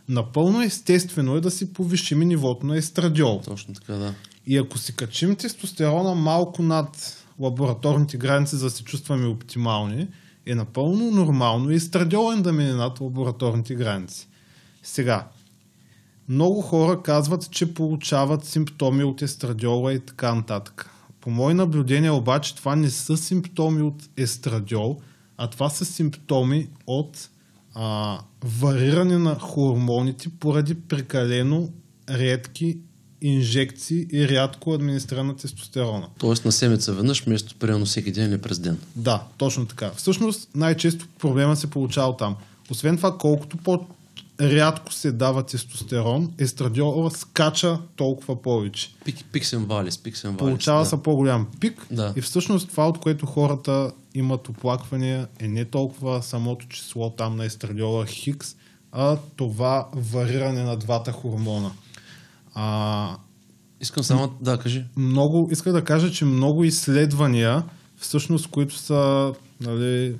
Напълно естествено е да си повишим нивото на естрадиол. Точно така, да. И ако си качим тестостерона малко над лабораторните граници, за да се чувстваме оптимални, е напълно нормално и естрадиолен да мине над лабораторните граници. Сега, много хора казват, че получават симптоми от естрадиола и така нататък. По мои наблюдения обаче това не са симптоми от естрадиол, а това са симптоми от а, вариране на хормоните поради прекалено редки инжекции и рядко администрирана тестостерона. Тоест на седмица веднъж, вместо примерно всеки ден или през ден. Да, точно така. Всъщност най-често проблема се получава там. Освен това, колкото по-рядко се дава тестостерон, естрадиола скача толкова повече. Пиксен валис, пиксен валис. Получава да. Се по-голям пик да. И всъщност това, от което хората имат оплаквания е не толкова самото число там на естрадиола Хикс, а това вариране на двата хормона. А, искам само да кажи. Много, иска да кажа, че много изследвания, всъщност, които са, нали,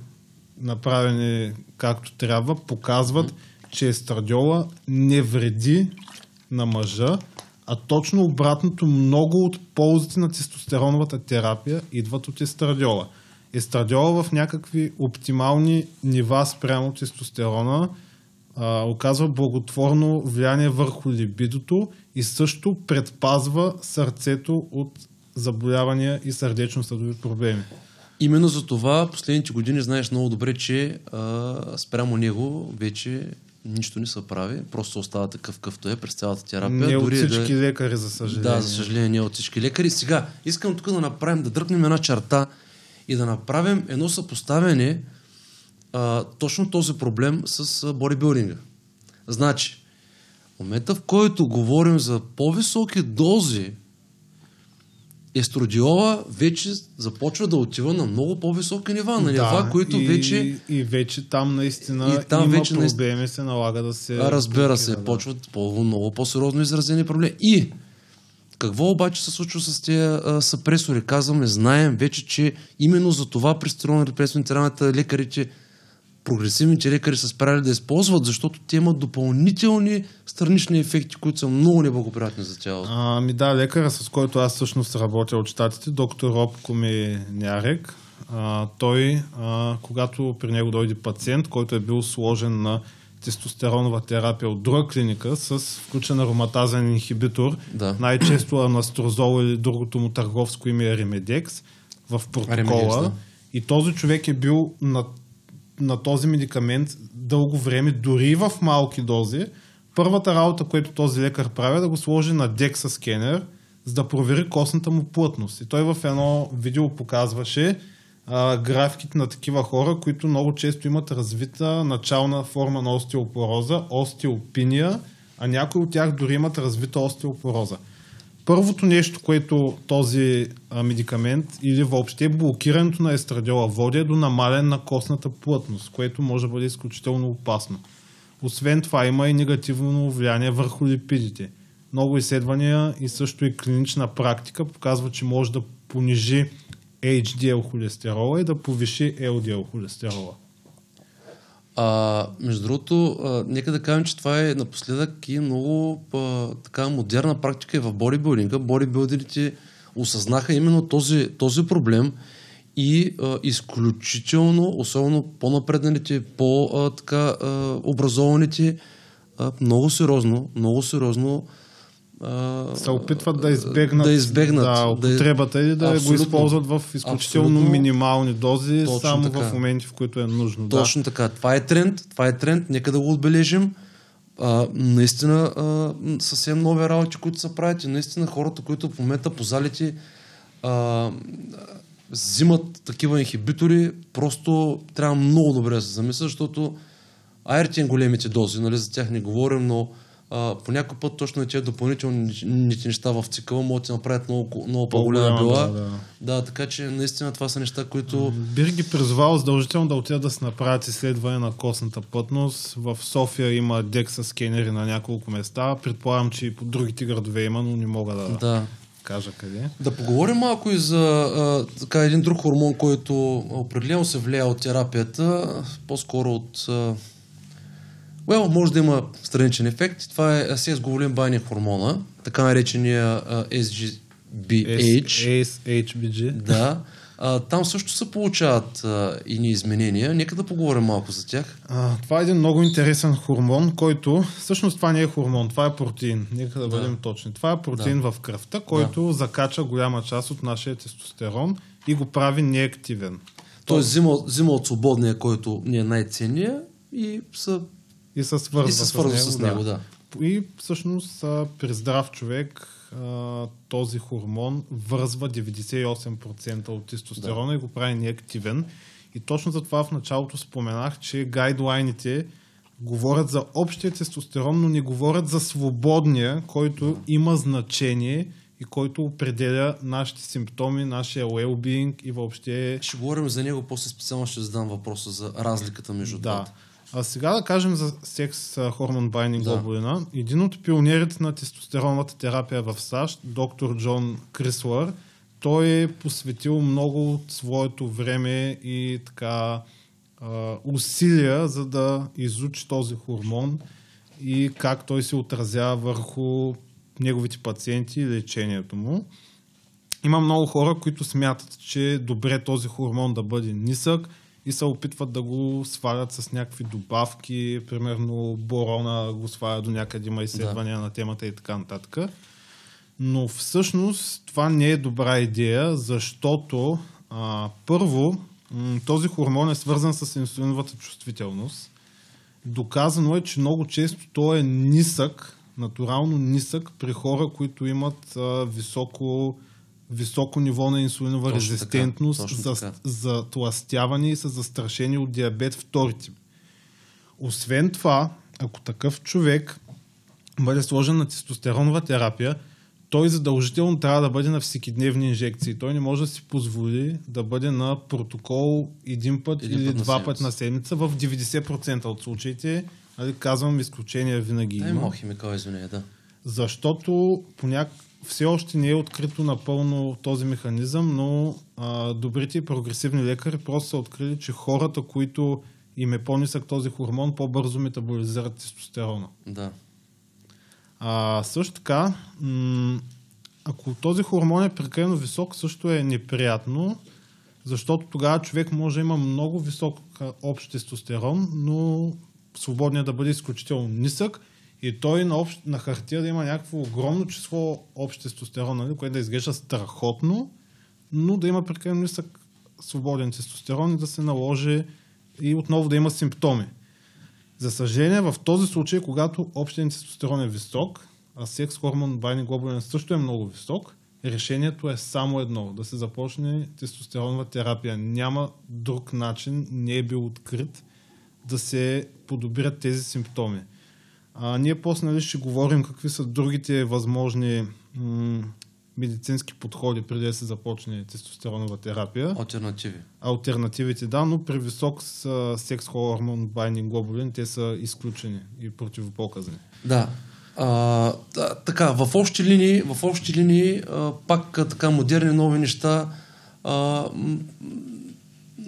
направени както трябва, показват, че естрадиола не вреди на мъжа, а точно обратното, много от ползите на тестостероновата терапия идват от естрадиола. Естрадиола в някакви оптимални нива спрямо тестостерона а, оказва благотворно влияние върху либидото и също предпазва сърцето от заболявания и сърдечно-съдови проблеми. Именно за това последните години знаеш много добре, че а, спрямо него вече нищо не се прави, просто остава такъв къвто е през цялата терапия. Не от всички да... лекари, за съжаление. Да, за съжаление, не от всички лекари. Сега, искам тук да направим, да дръпнем една черта и да направим едно съпоставяне а, точно този проблем с бодибилдинга. Значи, в момента, в който говорим за по-високи дози, естрадиола вече започва да отива на много по-високи нива, на нива, да, които и, вече... И вече там наистина там има вече проблеми, наистина... се налага да се... Разбира се, да. Почват по- много по-сериозно изразени проблеми. И какво обаче се случва с тези съпресори? Казваме, знаем вече, че именно за това при стероно-репресивна терапия лекарите, прогресивните лекари са спряли да използват, защото те имат допълнителни странични ефекти, които са много неблагоприятни за тялото. Ами да, лекарът, с който аз всъщност работя от щатите, доктор Роб Коминярек, той, а, когато при него дойде пациент, който е бил сложен на тестостеронова терапия от друга клиника с включен ароматазен инхибитор, да. Най-често анастрозол или другото му търговско име е Ремедекс в протокола. Ремедекс, да. И този човек е бил на на този медикамент дълго време, дори в малки дози. Първата работа, която този лекар прави, е да го сложи на декса скенер, за да провери костната му плътност. И той в едно видео показваше а, графиките на такива хора, които много често имат развита начална форма на остеопороза, остеопиния, а някои от тях дори имат развита остеопороза. Първото нещо, което този медикамент или въобще блокирането на естрадиола води, е до намален на костната плътност, което може да бъде изключително опасно. Освен това има и негативно влияние върху липидите. Много изследвания и също и клинична практика показва, че може да понижи Ейч Ди Ел холестерола и да повиши Ел Ди Ел холестерола. А, между другото, а, нека да кажем, че това е напоследък и много а, така модерна практика и в бодибилдинга. Бодибилдерите осъзнаха именно този, този проблем и а, изключително, особено по-напредналите, по-образованите, много сериозно, много сериозно а, се опитват да избегнат, да избегнат да, употребата и да го използват в изключително абсолютно минимални дози, точно само така, в моменти, в които е нужно. Точно да. Така. Това е тренд, това е тренд, нека да го отбележим. А, наистина а, съвсем нови работи, които се правят, и наистина хората, които в момента по залите а, взимат такива инхибитори, просто трябва много добре да се замисля, защото айртин големите дози, нали, за тях не говорим, но Uh, по някой път точно тия допълнителните неща в цикъла могат да ти направят много, много по-голяма била. Да, да. да, така че наистина това са неща, които... Бих ги призвал задължително да отидат да се направят изследване на костната плътност. В София има декса скенери на няколко места. Предполагам, че и по другите градове има, но не мога да, да. кажа къде. Да поговорим малко и за а, така, един друг хормон, който определено се влияе от терапията, по-скоро от... А... Well, може да има страничен ефект. Това е сексуален байния хормона, така наречения Ес Ейч Би Джи. Да. А, там също се получават а, ини изменения. Нека да поговорим малко за тях. А, това е един много интересен хормон, който... Всъщност това не е хормон, това е протеин. Нека да бъдем да. точни. Това е протеин да. в кръвта, който да. закача голяма част от нашия тестостерон и го прави неактивен. Тоест взима То... от свободния, който ни е най-ценния, и са... И се свързва, и се свързва с него. С него да. Да. И всъщност при здрав човек този хормон вързва деветдесет и осем процента от тестостерона да. и го прави неактивен. И точно за това в началото споменах, че гайдлайните говорят за общия тестостерон, но не говорят за свободния, който да. има значение и който определя нашите симптоми, нашия well-being и въобще... Ще говорим за него, после специално ще задам въпроса за разликата между двата. Да. А сега да кажем за секс хормон байнинг глобулина. Да. Един от пионерите на тестостероновата терапия в САЩ, доктор Джон Крислер, той е посветил много от своето време и така усилия, за да изучи този хормон и как той се отразява върху неговите пациенти и лечението му. Има много хора, които смятат, че е добре този хормон да бъде нисък и се опитват да го свалят с някакви добавки, примерно борона го сваля до някъде, има изследвания да. на темата и така нататък. Но всъщност това не е добра идея, защото а, първо този хормон е свързан с инсулиновата чувствителност. Доказано е, че много често той е нисък, натурално нисък при хора, които имат а, високо, високо ниво на инсулинова точно резистентност, така, за, така. затлъстяване и са застрашени от диабет втори тип. Освен това, ако такъв човек бъде сложен на тестостеронова терапия, той задължително трябва да бъде на всекидневни инжекции. Той не може да си позволи да бъде на протокол един път един или път два пъти на седмица. В деветдесет процента от случаите, казвам, изключения винаги има. Има химикал извинение, да. Защото поняк... все още не е открито напълно този механизъм, но а, добрите и прогресивни лекари просто са открили, че хората, които им е по-нисък този хормон, по-бързо метаболизират тестостерона. Да. А, също така, м- ако този хормон е прекалено висок, също е неприятно, защото тогава човек може да има много висок общ тестостерон, но свободният да бъде изключително нисък и той на, общ, на хартия да има някакво огромно число общ тестостерон, нали, което да изглежда страхотно, но да има прекалено нисък свободен тестостерон и да се наложи и отново да има симптоми. За съжаление, в този случай, когато общият тестостерон е висок, а секс хормон байнинг глобулин също е много висок, решението е само едно, да се започне тестостеронова терапия. Няма друг начин, не е бил открит да се подобрят тези симптоми. А, ние после нали, ще говорим какви са другите възможни м- медицински подходи преди да се започне тестостеронова терапия. Алтернативи. Алтернативите, да, но при висок секс хормон байнинг глобулин те са изключени и противопоказани. Да. А, да така, в общи линии, в общи линии а, пак а, така модерни нови неща а, м-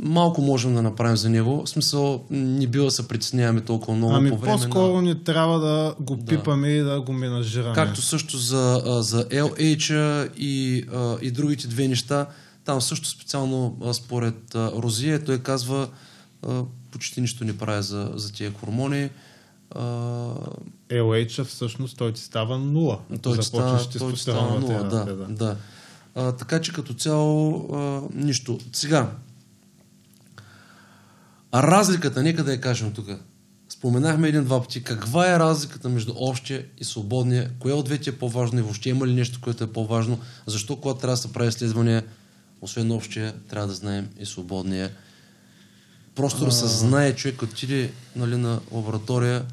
малко можем да направим за него. В смисъл, не бива да се притесняваме толкова много ами по време на... по-скоро ни трябва да го да. пипаме и да го менажираме. Както също за, за ел ейч и, и другите две неща. Там също специално според Розия, той казва почти нищо не прави за, за тия хормони. ел ейч всъщност той ти става нула. Той ти става, той ти става нула, да. да. да. А, така че като цяло а, нищо. Сега, а разликата, нека да я кажем тук. Споменахме един-два пъти. Каква е разликата между общия и свободния? Кое от двете е по-важно и въобще има ли нещо, което е по-важно? Защо, когато трябва да се прави изследвания, освен общия, трябва да знаем и свободния? Просто да се знае човек, отиде нали, на лаборатория,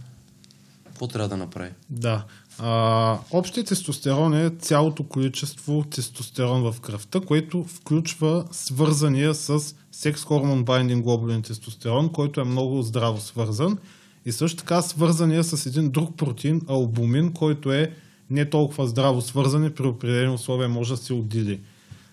какво трябва да направи? Да. А, общият тестостерон е цялото количество тестостерон в кръвта, което включва свързания с секс хормон байндинг глобулин тестостерон, който е много здраво свързан и също така свързания с един друг протеин, албумин, който е не толкова здраво свързан и при определени условия може да се отдели.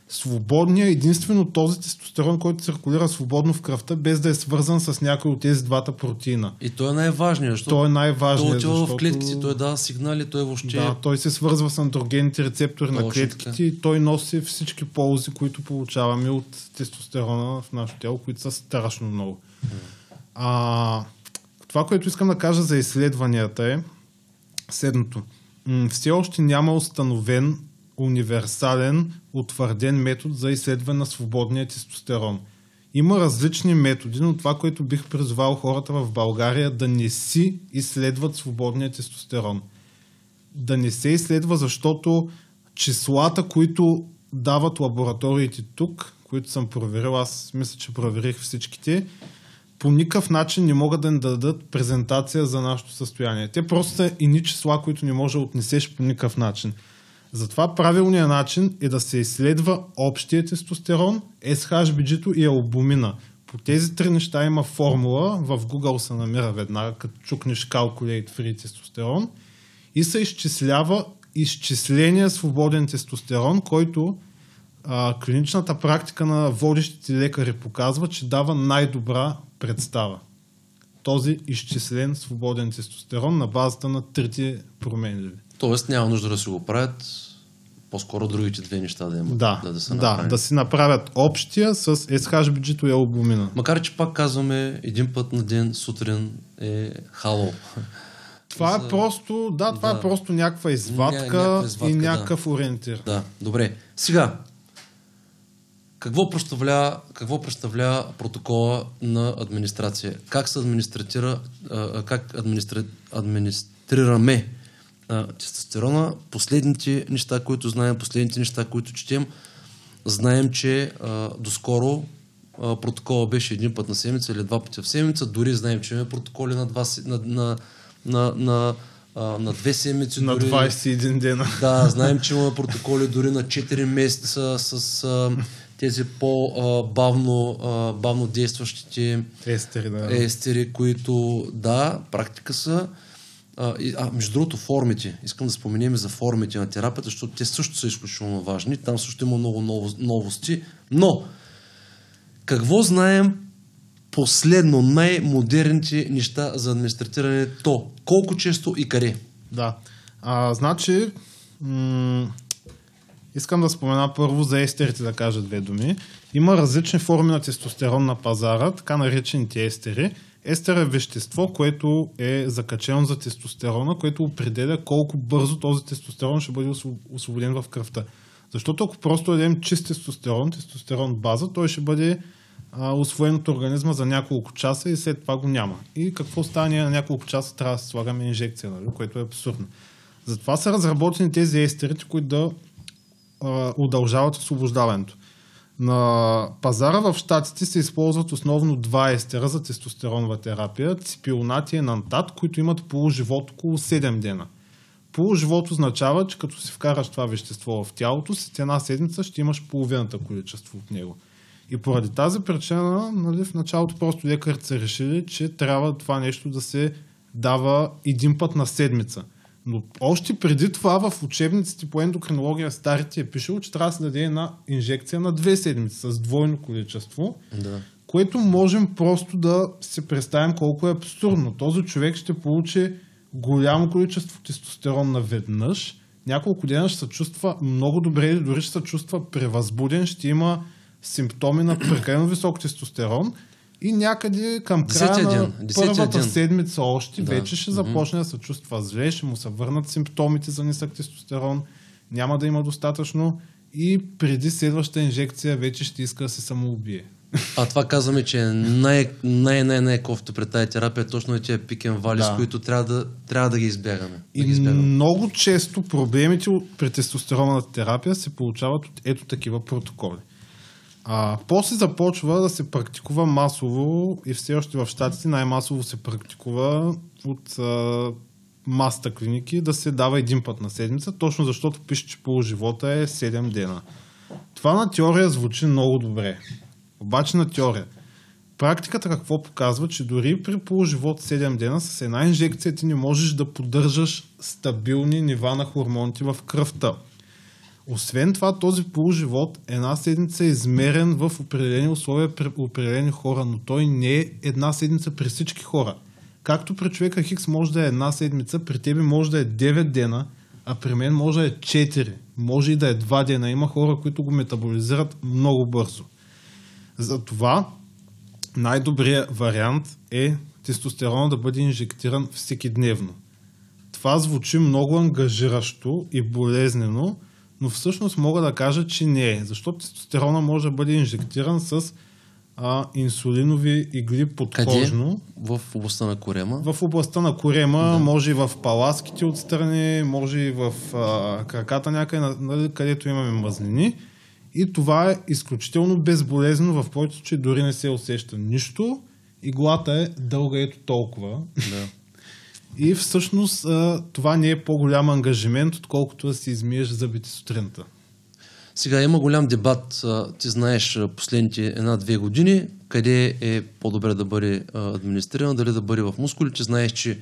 Свободният е единствено този тестостерон, който циркулира свободно в кръвта, без да е свързан с някой от тези двата протеина. И той е най-важният, защото той е най-важният, той защото... в клетките, той дава сигнали, той въобще... Да, той се свързва с андрогенните рецептори точно на клетките така. И той носи всички ползи, които получаваме от тестостерона в нашето тяло, които са страшно много. Mm. А, това, което искам да кажа за изследванията е следното. М- все още няма установен универсален, утвърден метод за изследване на свободния тестостерон. Има различни методи, но това, което бих призвал хората в България, да не си изследват свободния тестостерон. Да не се изследва, защото числата, които дават лабораториите тук, които съм проверил, аз мисля, че проверих всичките, по никакъв начин не могат да ни дадат презентация за нашето състояние. Те просто са ини числа, които не може да отнесеш по никакъв начин. Затова правилният начин е да се изследва общия тестостерон, ес ейч би джи-то и албумина. по тези три неща има формула, в Google се намира веднага, като чукнеш Calculate Free Testosterone и се изчислява изчисления свободен тестостерон, който а, клиничната практика на водещите лекари показва, че дава най-добра представа. Този изчислен свободен тестостерон на базата на трите променливи. Тоест няма нужда да си го правят, по-скоро другите две неща да имат. Да, да, да, се да, да си направят общия с Ес Ейч Би Джи-то и албумина. Макар че пак казваме, един път на ден сутрин е хало. Това за... е просто, да, това да. е просто някаква извадка, Ня, някаква извадка и някакъв да. ориентир. Да, добре. Сега, какво представлява, какво представлява протокола на администрация? Как се администрира, как администри... администрираме тестостерона? Последните неща, които знаем, последните неща, които четем, знаем, че а, доскоро а, протокола беше един път на седмица или два пъти в седмица. Дори знаем, че имаме протоколи на два на, на На, на, а, на две седмици. На дори, двадесет и един дена. Да, знаем, че има протоколи дори на четири месеца с а, тези по-бавно а, бавно действащите естери, да. естери, които да, практика са. А, и, а, между другото, формите. Искам да споменем за формите на терапията, защото те също са изключително важни. Там също има много ново, новости. Но, какво знаем последно, най-модерните неща за администрирането? Колко често и къде? Да. А, значи, м- искам да спомена първо за естерите, да кажа две думи. Има различни форми на тестостерон на пазара, така наречените естери. Естер е вещество, което е закачено за тестостерона, което определя колко бързо този тестостерон ще бъде освободен в кръвта. Защото ако просто дадем чист тестостерон, тестостерон база, той ще бъде усвоен от организма за няколко часа и след това го няма. И какво стане на няколко часа? Трябва да слагаме инжекция, нали? Което е абсурдно. Затова са разработени тези естерите, които да а, удължават освобождаването. На пазара в щатите се използват основно два естера за тестостеронова терапия, ципионат и енантат, които имат полуживот около седем дена. Полуживот означава, че като си вкараш това вещество в тялото, след една седмица ще имаш половината количество от него. И поради тази причина, нали, в началото просто лекарите са решили, че трябва това нещо да се дава един път на седмица. Но още преди това в учебниците по ендокринология старите е пишело, че трябва да се даде една инжекция на две седмици с двойно количество, да. Което можем просто да се представим колко е абсурдно. Този човек ще получи голямо количество тестостерон наведнъж, няколко дена ще се чувства много добре, дори ще се чувства превъзбуден, ще има симптоми на прекалено висок тестостерон и някъде към края на първата седмица още да. вече ще започне mm-hmm. да се чувства зле, ще му се върнат симптомите за нисък тестостерон, няма да има достатъчно и преди следващата инжекция вече ще иска да се самоубие. А това казваме, че най-най-най-най-кофто при тази терапия точно е тия пик енд вали, да. с които трябва да, трябва да ги избягаме. И да ги избягаме. Много често проблемите при тестостеронната терапия се получават от ето такива протоколи. А, после започва да се практикува масово и все още в щатите най-масово се практикува от а, маста клиники да се дава един път на седмица, точно защото пише, че полуживота е седем дена. Това на теория звучи много добре. Обаче на теория. Практиката какво показва, че дори при полуживот седем дена с една инжекция ти не можеш да поддържаш стабилни нива на хормоните в кръвта. Освен това, този полуживот една седмица е измерен в определени условия при определени хора, но той не е една седмица при всички хора. Както при човека Хикс може да е една седмица, при тебе може да е девет дена, а при мен може да е четири, може и да е два дена. Има хора, които го метаболизират много бързо. Затова най-добрият вариант е тестостерона да бъде инжектиран всекидневно. Това звучи много ангажиращо и болезнено, но всъщност мога да кажа, че не е. Защото тестостерона може да бъде инжектиран с а, инсулинови игли подкожно. Къде? В областта на корема? В областта на корема, да. Може и в паласките отстрани, може и в а, краката някъде, където имаме мазнини. И това е изключително безболезнено, в който случай дори не се усеща нищо. Иглата е дълга ето толкова. Да. И всъщност това не е по-голям ангажимент, отколкото да си измиеш зъбите сутринта. Сега има голям дебат. Ти знаеш последните една-две години къде е по-добре да бъде администриран, дали да бъде в мускули, че знаеш, че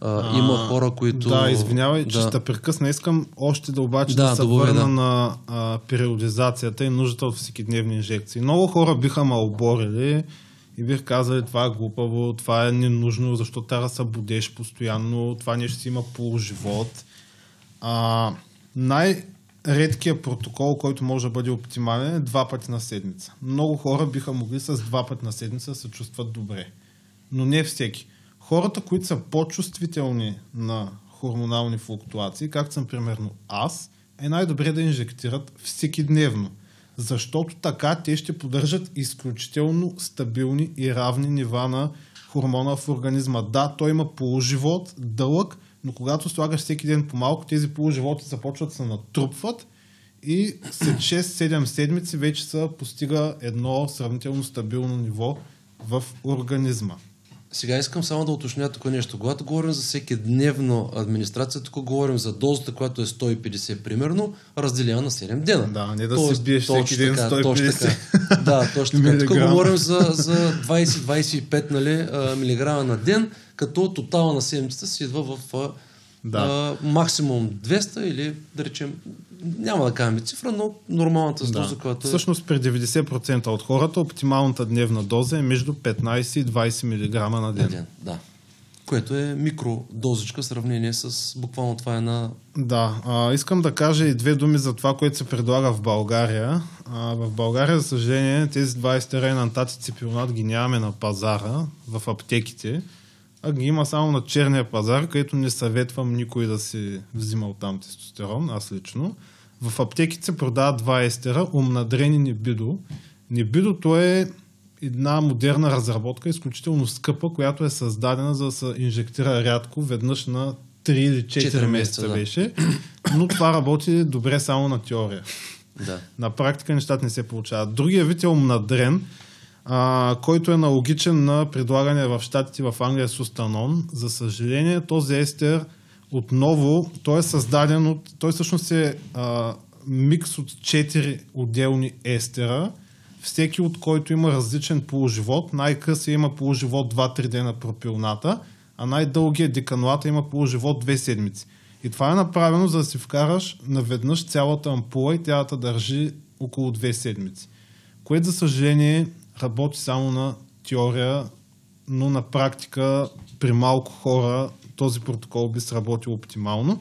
а, има хора, които... Да, извинявай, да. че ще прекъсна. Искам още да обаче да, да се добавя, върна да. на а, периодизацията и нуждата от всекидневни инжекции. Много хора биха ме оборили и бих казали, това е глупаво, това е ненужно, защо трябва да се будеш постоянно, това нещо си има полуживот. А, най-редкият протокол, който може да бъде оптимален, е два пъти на седмица. Много хора биха могли с два пъти на седмица да се чувстват добре. Но не всеки. Хората, които са по-чувствителни на хормонални флуктуации, както съм примерно аз, е най-добре да инжектират всекидневно. Защото така те ще поддържат изключително стабилни и равни нива на хормона в организма. Да, той има полуживот, дълъг, но когато слагаш всеки ден по-малко, тези полуживоти започват да се натрупват и след шест-седем седмици вече се постига едно сравнително стабилно ниво в организма. Сега искам само да уточня тук нещо. Когато говорим за всеки дневно администрация, тук говорим за дозата, която е сто и петдесет примерно, разделена на седем дена. Да, не да то, се биеш всеки ден сто и петдесет. Точно така. Да, точно така. Тук говорим за, за двайсет до двайсет и пет нали, милиграма на ден, като тотала на седмицата си идва в да. а, максимум двеста или да речем, няма да кажем цифра, но нормалната доза, да. която е... Всъщност при деветдесет процента от хората оптималната дневна доза е между петнайсет и двайсет милиграма на ден. На ден, да. Което е микродозичка в сравнение с буквално това е на... Да, а, искам да кажа и две думи за това, което се предлага в България. А, в България, за съжаление, тези двайсет енантати ципионат ги нямаме на пазара, в аптеките, а ги има само на черния пазар, където не съветвам никой да си взима оттам тестостерон, аз лично. В аптеките се продават два естера, Omnadren и Nibido. Нибидото е една модерна разработка, изключително скъпа, която е създадена за да се инжектира рядко, веднъж на три или четири месеца беше. Да. Но това работи добре само на теория. Да. На практика нещата не се получават. Другия вид е Omnadren, Uh, който е аналогичен на предлагане в щатите в Англия Sustanon. За съжаление, този естер отново, той е създаден от... Той всъщност е uh, микс от четири отделни естера, всеки от който има различен полуживот. Най-късия има полуживот два-три дена пропилната, а най-дългия деканолата има полуживот две седмици. И това е направено за да си вкараш наведнъж цялата ампула и тя да държи около две седмици. Което, за съжаление, работи само на теория, но на практика при малко хора този протокол би сработил оптимално.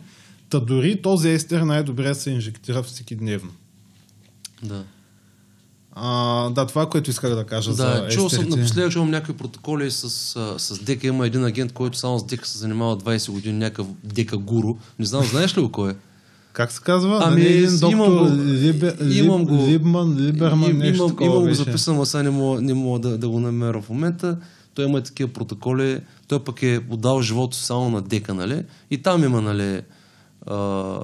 Та дори този естер най-добре се инжектира всекидневно. Да. А, да, това, което исках да кажа да, за естерите. Да, чул съм, напоследък имам някакви протоколи с, с дека. Има един агент, който само с дека се занимава двайсет години, някакъв дека гуру. Не знам, знаеш ли го кой е? Как се казва? Ами, един доктор Либер, имам го, Либман, Либерман, им, нещо имам, такова имам беше. Имам го записано, а сега не мога, не мога да, да го намеря в момента. Той има такива протоколи. Той пък е отдал живота само на дека, нали? И там има, нали, а,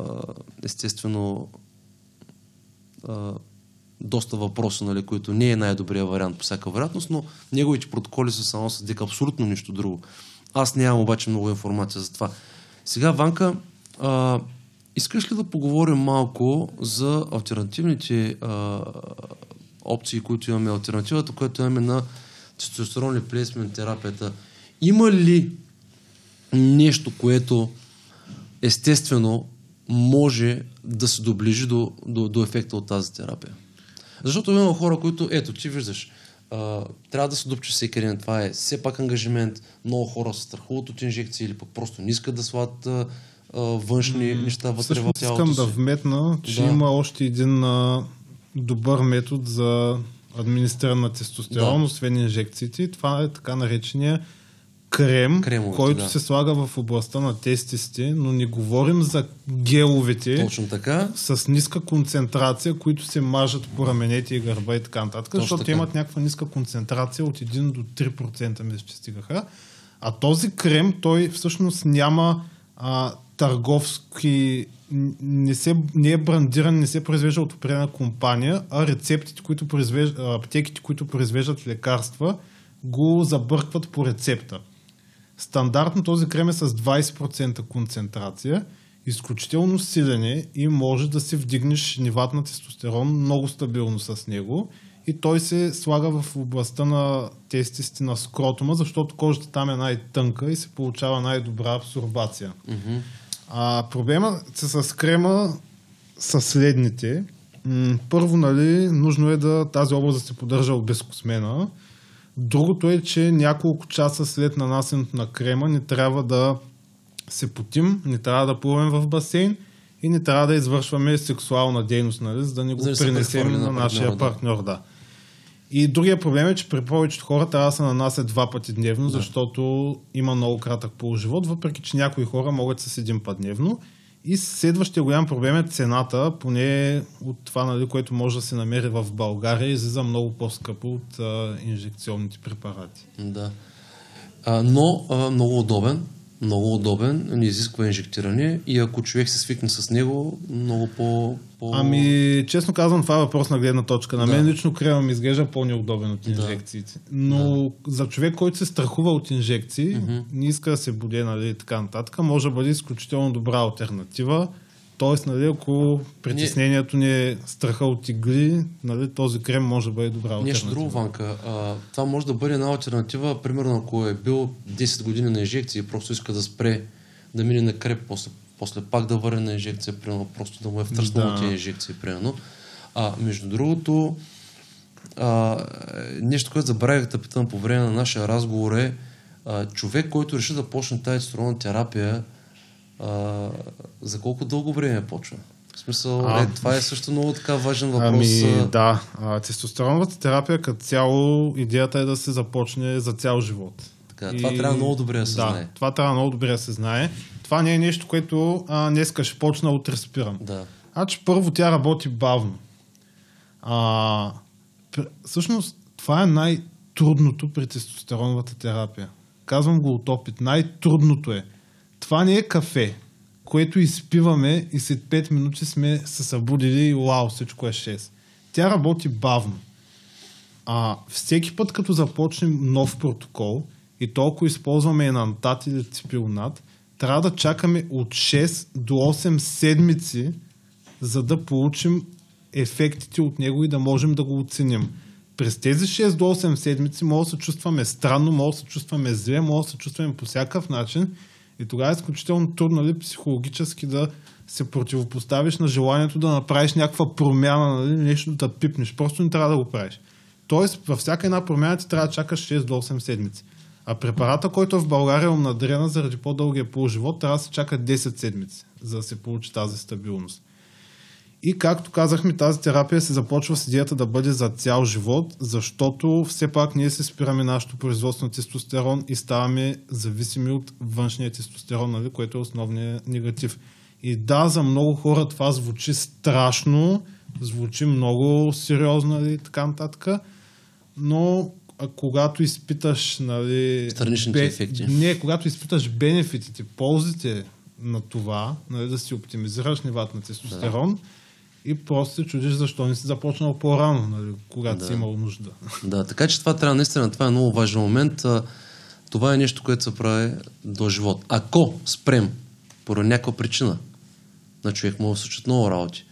естествено а, доста въпроси, нали, които не е най-добрия вариант по всяка вероятност, но неговите протоколи са само с дека, абсолютно нищо друго. Аз нямам обаче много информация за това. Сега, Ванка, а, искаш ли да поговорим малко за алтернативните а, опции, които имаме, алтернативата, която имаме на тестостерон реплейсмент терапията? Има ли нещо, което естествено може да се доближи до, до, до ефекта от тази терапия? Защото има хора, които, ето, ти виждаш, а, трябва да се дупчи всеки ден, това е все пак ангажимент, много хора се страхуват от инжекции или пък просто не искат да слагат външни неща вътре в тялото си. Искам да вметна, че да. има още един а, добър метод за администриране на тестостерон, да. освен инжекциите. Това е така наречения крем, Кремовете, който да. се слага в областта на тестисите, но не говорим за геловете с ниска концентрация, които се мажат по раменете и гърба и така нататък, Точно защото така. имат някаква ниска концентрация от едно до три процента мисля, че стигаха. А този крем, той всъщност няма А, търговски, не, се, не е брандиран, не се произвежда от определена компания, а рецептите, които произвеждат, аптеките, които произвеждат лекарства, го забъркват по рецепта. Стандартно този крем е с двайсет процента концентрация, изключително силен е и може да си вдигнеш нивата на тестостерон много стабилно с него и той се слага в областта на тестисите на скротума, защото кожата там е най-тънка и се получава най-добра абсорбация. Mm-hmm. А проблема с крема са следните. Първо, нали, нужно е да тази област да се поддържа без космена. Другото е, че няколко часа след нанасенето на крема не трябва да се потим, не трябва да плуваме в басейн и не трябва да извършваме сексуална дейност, нали, за да не го за пренесем на, на нашия партньор. Да. Да. И другия проблем е, че при повечето хора трябва да се нанасят два пъти дневно, да. Защото има много кратък полуживот, въпреки че някои хора могат с един път дневно. И следващия голям проблем е цената, поне от това, нали, което може да се намери в България, излиза много по-скъпо от а, инжекционните препарати. Да. А, но а, много удобен, много удобен, не изисква инжектиране и ако човек се свикне с него, много по... по... Ами, честно казвам, това е въпрос на гледна точка. На да. Мен лично крема ми изглежда по-неудобен от инжекциите. Но да. За човек, който се страхува от инжекции, mm-hmm. не иска да се боде, нали, така нататък, може да бъде изключително добра алтернатива. Тоест, нали, ако притеснението не... ни е страха от игли, нали, този крем може да бъде добра алтернатива. Нещо друго, Ванка. А, това може да бъде една алтернатива, примерно ако е бил десет години на инжекции и просто иска да спре, да мине на крем, после, после пак да върне на инжекция, примерно, просто да му е втърснало да. Тия инжекции, примерно. А между другото, а, нещо, което забравих да питам по време на нашия разговор е а, човек, който реши да почне тази тестостеронна терапия, Uh, за колко дълго време почва? В смисъл, а, е, това е също много така важен въпрос. Ами да, тестостероновата терапия като цяло, идеята е да се започне за цял живот. Така, и, това трябва много добре да се да, знае. Това трябва много добре да се знае. Това не е нещо, което а, днеска ще почна, утре спирам. Да. А че първо тя работи бавно. А, всъщност, това е най-трудното при тестостероновата терапия. Казвам го от опит. Най-трудното е. Това не е кафе, което изпиваме и след пет минути сме се събудили и уау, всичко е шест. Тя работи бавно. А всеки път, като започнем нов протокол и толкова използваме енантат или ципионат, трябва да чакаме от шест до осем седмици, за да получим ефектите от него и да можем да го оценим. През тези шест до осем седмици може да се чувстваме странно, може да се чувстваме зле, може да се чувстваме по всякакъв начин. И тогава е изключително трудно, нали, психологически да се противопоставиш на желанието да направиш някаква промяна, нали, нещо да пипнеш. Просто не трябва да го правиш. Тоест, във всяка една промяна ти трябва да чакаш шест до осем седмици. А препарата, който е в България е Omnadren, заради по-дългия полуживот, трябва да се чака десет седмици, за да се получи тази стабилност. И както казахме, тази терапия се започва с идеята да бъде за цял живот, защото все пак ние се спираме нашето производство на тестостерон и ставаме зависими от външния тестостерон, нали, което е основният негатив. И да, за много хора това звучи страшно, звучи много сериозно, нали, така нататък, но когато изпиташ, нали, страничните бе... ефекти. Не, когато изпиташ бенефитите, ползите на това, нали, да си оптимизираш нивата на тестостерон, да. И просто се чудиш защо не си започнал по-рано, нали, когато да. Си имал нужда. Да, така че това трябва наистина, това е много важен момент. Това е нещо, което се прави до живот. Ако спрем поради някаква причина на човек, може да се случат много работи.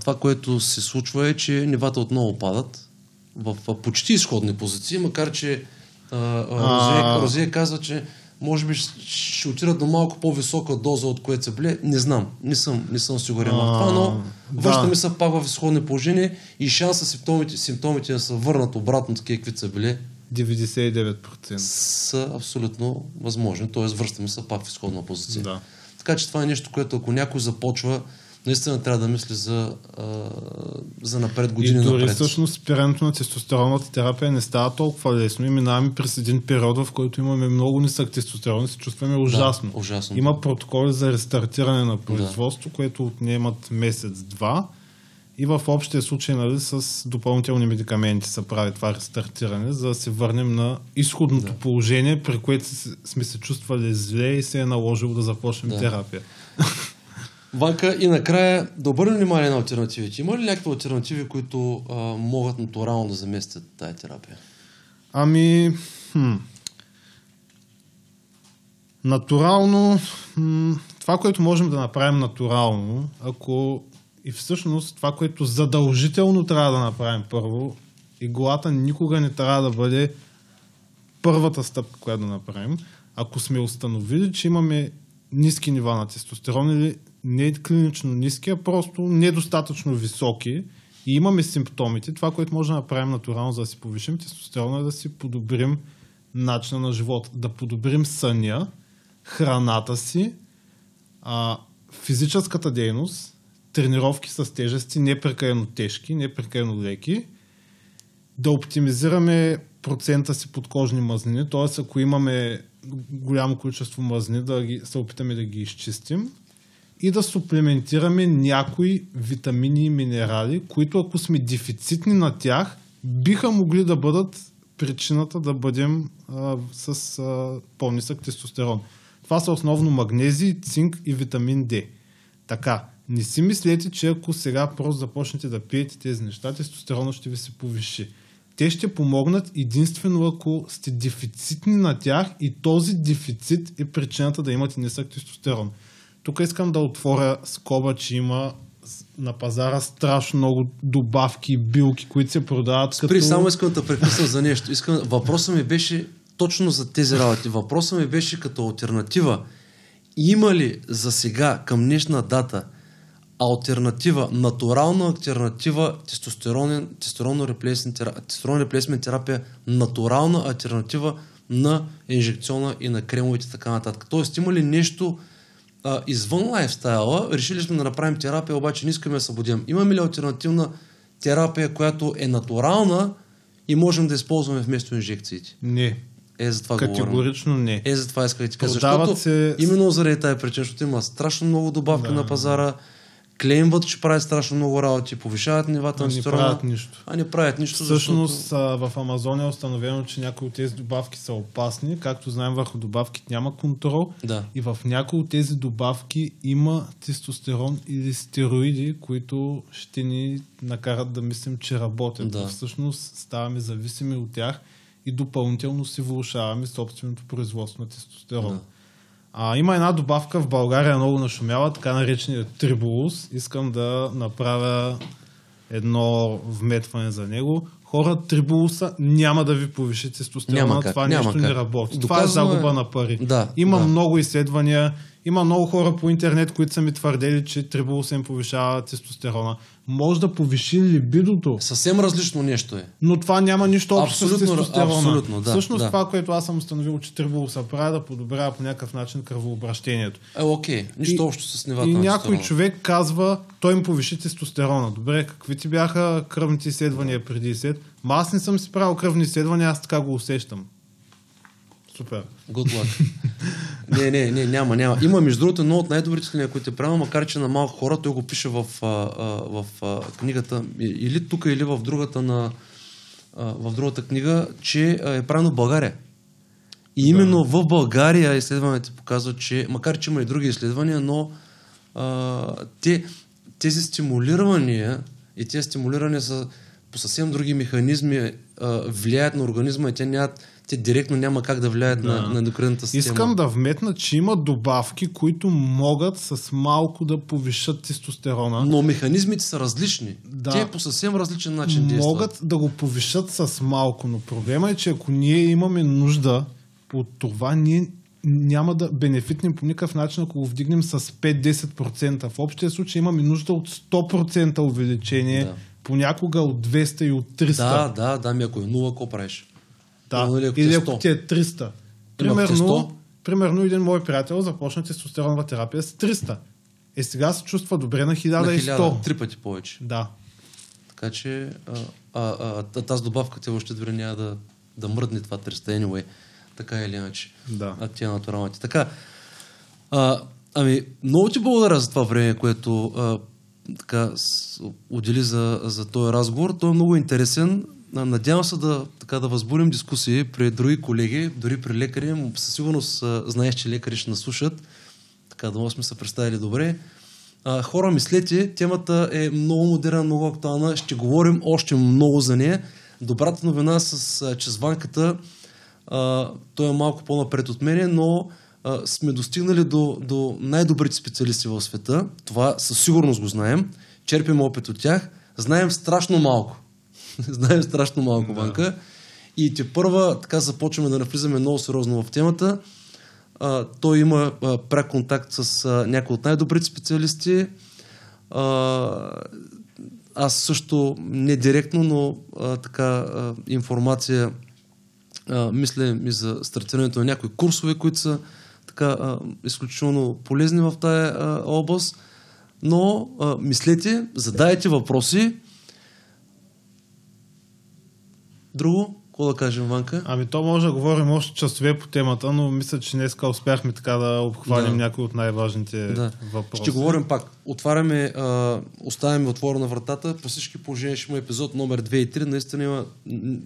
Това, което се случва е, че нивата отново падат в почти изходни позиции, макар че а... Розия казва, че може би ще отидат до малко по-висока доза, от което се бле. Не знам. Не съм, не съм сигурен в това, но връща ми се пак в изходни положения и шанса симптомите, симптомите да се върнат обратно такива, каквито са били. деветдесет и девет процента. Са абсолютно възможни. Т.е. връща ми се пак в изходна позиция. Да. Така че това е нещо, което ако някой започва, наистина трябва да мисли за, а, за напред години и дори, напред. И всъщност спирането на тестостеронната терапия не става толкова лесно и минаваме през един период, в който имаме много нисък тестостерон и се чувстваме ужасно. Да, ужасно. Има протоколи за рестартиране на производство, да. Което отнемат месец-два и в общия случай, нали, с допълнителни медикаменти се прави това рестартиране, за да се върнем на изходното да. Положение, при което сме се чувствали зле и се е наложило да започнем да. Терапия. Ванка, и накрая да обърнем внимание на алтернативите. Има ли някакви алтернативи, които а, могат натурално да заместят тая терапия? Ами, хм. натурално, хм, това, което можем да направим натурално, ако и всъщност това, което задължително трябва да направим първо, иглата никога не трябва да бъде първата стъпка, която да направим. Ако сме установили, че имаме ниски нива на тестостерон или не клинично ниски, а просто недостатъчно високи и имаме симптомите, това, което може да направим натурално, за да си повишим тестостерона, е да си подобрим начина на живот, да подобрим съня, храната си, а, физическата дейност, тренировки с тежести, непрекалено тежки, непрекалено леки, да оптимизираме процента си подкожни мазнини, т.е. ако имаме голямо количество мазнини, да ги, се опитаме да ги изчистим и да суплементираме някои витамини и минерали, които ако сме дефицитни на тях, биха могли да бъдат причината да бъдем а, с а, по-нисък тестостерон. Това са основно магнезий, цинк и витамин Д. Така, не си мислете, че ако сега просто започнете да пиете тези неща, тестостерона ще ви се повиши. Те ще помогнат единствено ако сте дефицитни на тях и този дефицит е причината да имате нисък тестостерон. Тук искам да отворя скоба, че има на пазара страшно много добавки и билки, които се продават. Спри, като... само искам да прекъсна за нещо. Искам... Въпросът ми беше точно за тези работи. Въпросът ми беше като алтернатива. Има ли за сега, към днешна дата, алтернатива, натурална алтернатива, тестостеронно реплейсмент терапия, натурална алтернатива на инжекциона и на кремовите, така нататък? Тоест, има ли нещо а, извън лайфстайла? Решили сме да направим терапия, обаче не искаме да събудим. Имаме ли алтернативна терапия, която е натурална и можем да използваме вместо инжекциите? Не. Е, за това категорично говорим. Не. Е, за това исках да ти кажа. Защото се... именно заради тази причина, защото има страшно много добавки да, на пазара, клеймват, че правят страшно много работи, повишават нивата на тестостерона. А не правят нищо. А не правят нищо, всъщност защото... в Амазония е установено, че някои от тези добавки са опасни. Както знаем, върху добавките няма контрол. Да. И в някои от тези добавки има тестостерон или стероиди, които ще ни накарат да мислим, че работят. Да. Всъщност ставаме зависими от тях и допълнително си влошаваме собственото производство на тестостерон. Да. А, има една добавка в България, много нашумява, така наречения Tribulus. Искам да направя едно вметване за него. Хора, Tribulus няма да ви повиши тестостерона, това нещо как. не работи. Доказано... това е загуба на пари. Да, има да. много изследвания, има много хора по интернет, които са ми твърдели, че Tribulus им повишава тестостерона. Може да повиши либидото. Съвсем различно нещо е. Но това няма нищо общо с тестостерона. Да, всъщност да. това, което аз съм установил, че Tribulus се прави да подобрява по някакъв начин кръвообращението. Е, окей. Нищо и, общо с нивата. И някой човек казва, той им повиши тестостерона. Добре, какви ти бяха кръвните изследвания преди и след? Ма аз не съм си правил кръвни изследвания, аз така го усещам. Супер. Good luck. не, не, не, няма, няма. Има, между другото, едно от най-добрите книги, които е правил, макар че на малко хора, той го пише в, а, а, в а, книгата, или тук, или в другата, на, а, в другата книга, че е правено в България. И именно да. в България изследването показва, че, макар че има и други изследвания, но а, те, тези стимулирания и тези стимулирания са по съвсем други механизми, а, влияят на организма и те нямат те директно няма как да влияят да. на, на ендокринната система. Искам да вметна, че има добавки, които могат с малко да повишат тестостерона. Но механизмите са различни. Да. Те по съвсем различен начин могат действат. Могат да го повишат с малко, но проблема е, че ако ние имаме нужда от това, ние няма да бенефитнем по никакъв начин, ако го вдигнем с пет до десет процента. В общия случай имаме нужда от сто процента увеличение, да. понякога от двеста и от триста. Да, да, да, ми ако е нула, ако правиш? Да, или ако ти е триста. Примерно, примерно един мой приятел започна тестостеронова терапия с триста. Е, сега се чувства добре на хиляда и сто. Три пъти повече. Да. Така че а, а, а, тази добавка те въобще добре няма да, да мръдне това триста. Anyway, така или иначе. Да. А тия натуралните. Така, а, ами, много ти благодаря за това време, което а, така, с, отдели за, за този разговор. Той е много интересен. Надявам се да, така, да възбудим дискусии при други колеги, дори при лекари. Със сигурност знаеш, че лекари ще наслушат. Така, да сме се представили добре. А, хора, мислете, темата е много модерна, много актуална. Ще говорим още много за нея. Добрата новина с чезванката, той е малко по-напред от мене, но а, сме достигнали до, до най-добрите специалисти в света. Това със сигурност го знаем. Черпим опит от тях. Знаем страшно малко. знаем страшно малко, да. Ванка. И те първа, така започваме да навлизаме много сериозно в темата. А, той има а, пряк контакт с а, някои от най-добрите специалисти. А, аз също не директно, но а, така а, информация а, мисля и за стартирането на някои курсове, които са така а, изключително полезни в тая а, област. Но а, мислете, задайте въпроси. Друго? Какво да кажем, Ванка? Ами то може да говорим още часове по темата, но мисля, че днеска успяхме така да обхванем да. някои от най-важните да. въпроси. Ще говорим пак. Отваряме, а, оставяме отворена вратата. По всички положения ще има епизод номер две и три. Наистина има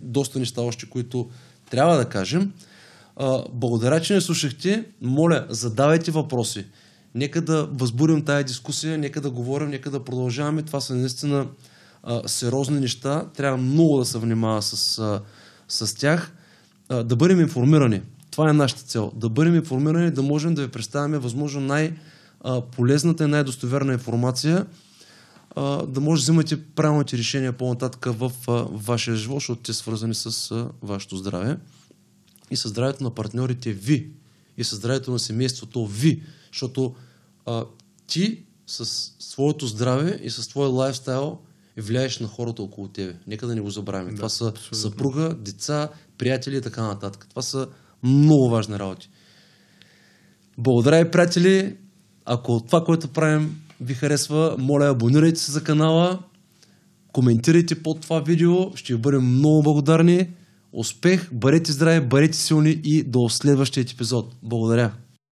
доста неща още, които трябва да кажем. А, благодаря, че не слушахте. Моля, задавайте въпроси. Нека да възбудим тая дискусия, нека да говорим, нека да продължаваме. Това са наистина а, сериозни неща. Трябва много да се внимава с... А, с тях, а, да бъдем информирани. Това е нашата цел. Да бъдем информирани, да можем да ви представяме възможно най-полезната и най-достоверна информация, а, да може да взимате правилните решения по-нататък в а, вашия живот, защото те свързани с а, вашето здраве и със здравето на партньорите ви и със здравето на семейството ви, защото а, ти с своето здраве и с твоя лайфстайл влияеш на хората около тебе. Нека да не го забравим. Да, това са абсолютно. Съпруга, деца, приятели и така нататък. Това са много важни работи. Благодаря и приятели. Ако това, което правим, ви харесва, моля, абонирайте се за канала, коментирайте под това видео. Ще ви бъдем много благодарни. Успех, бъдете здрави, бъдете силни и до следващия епизод. Благодаря.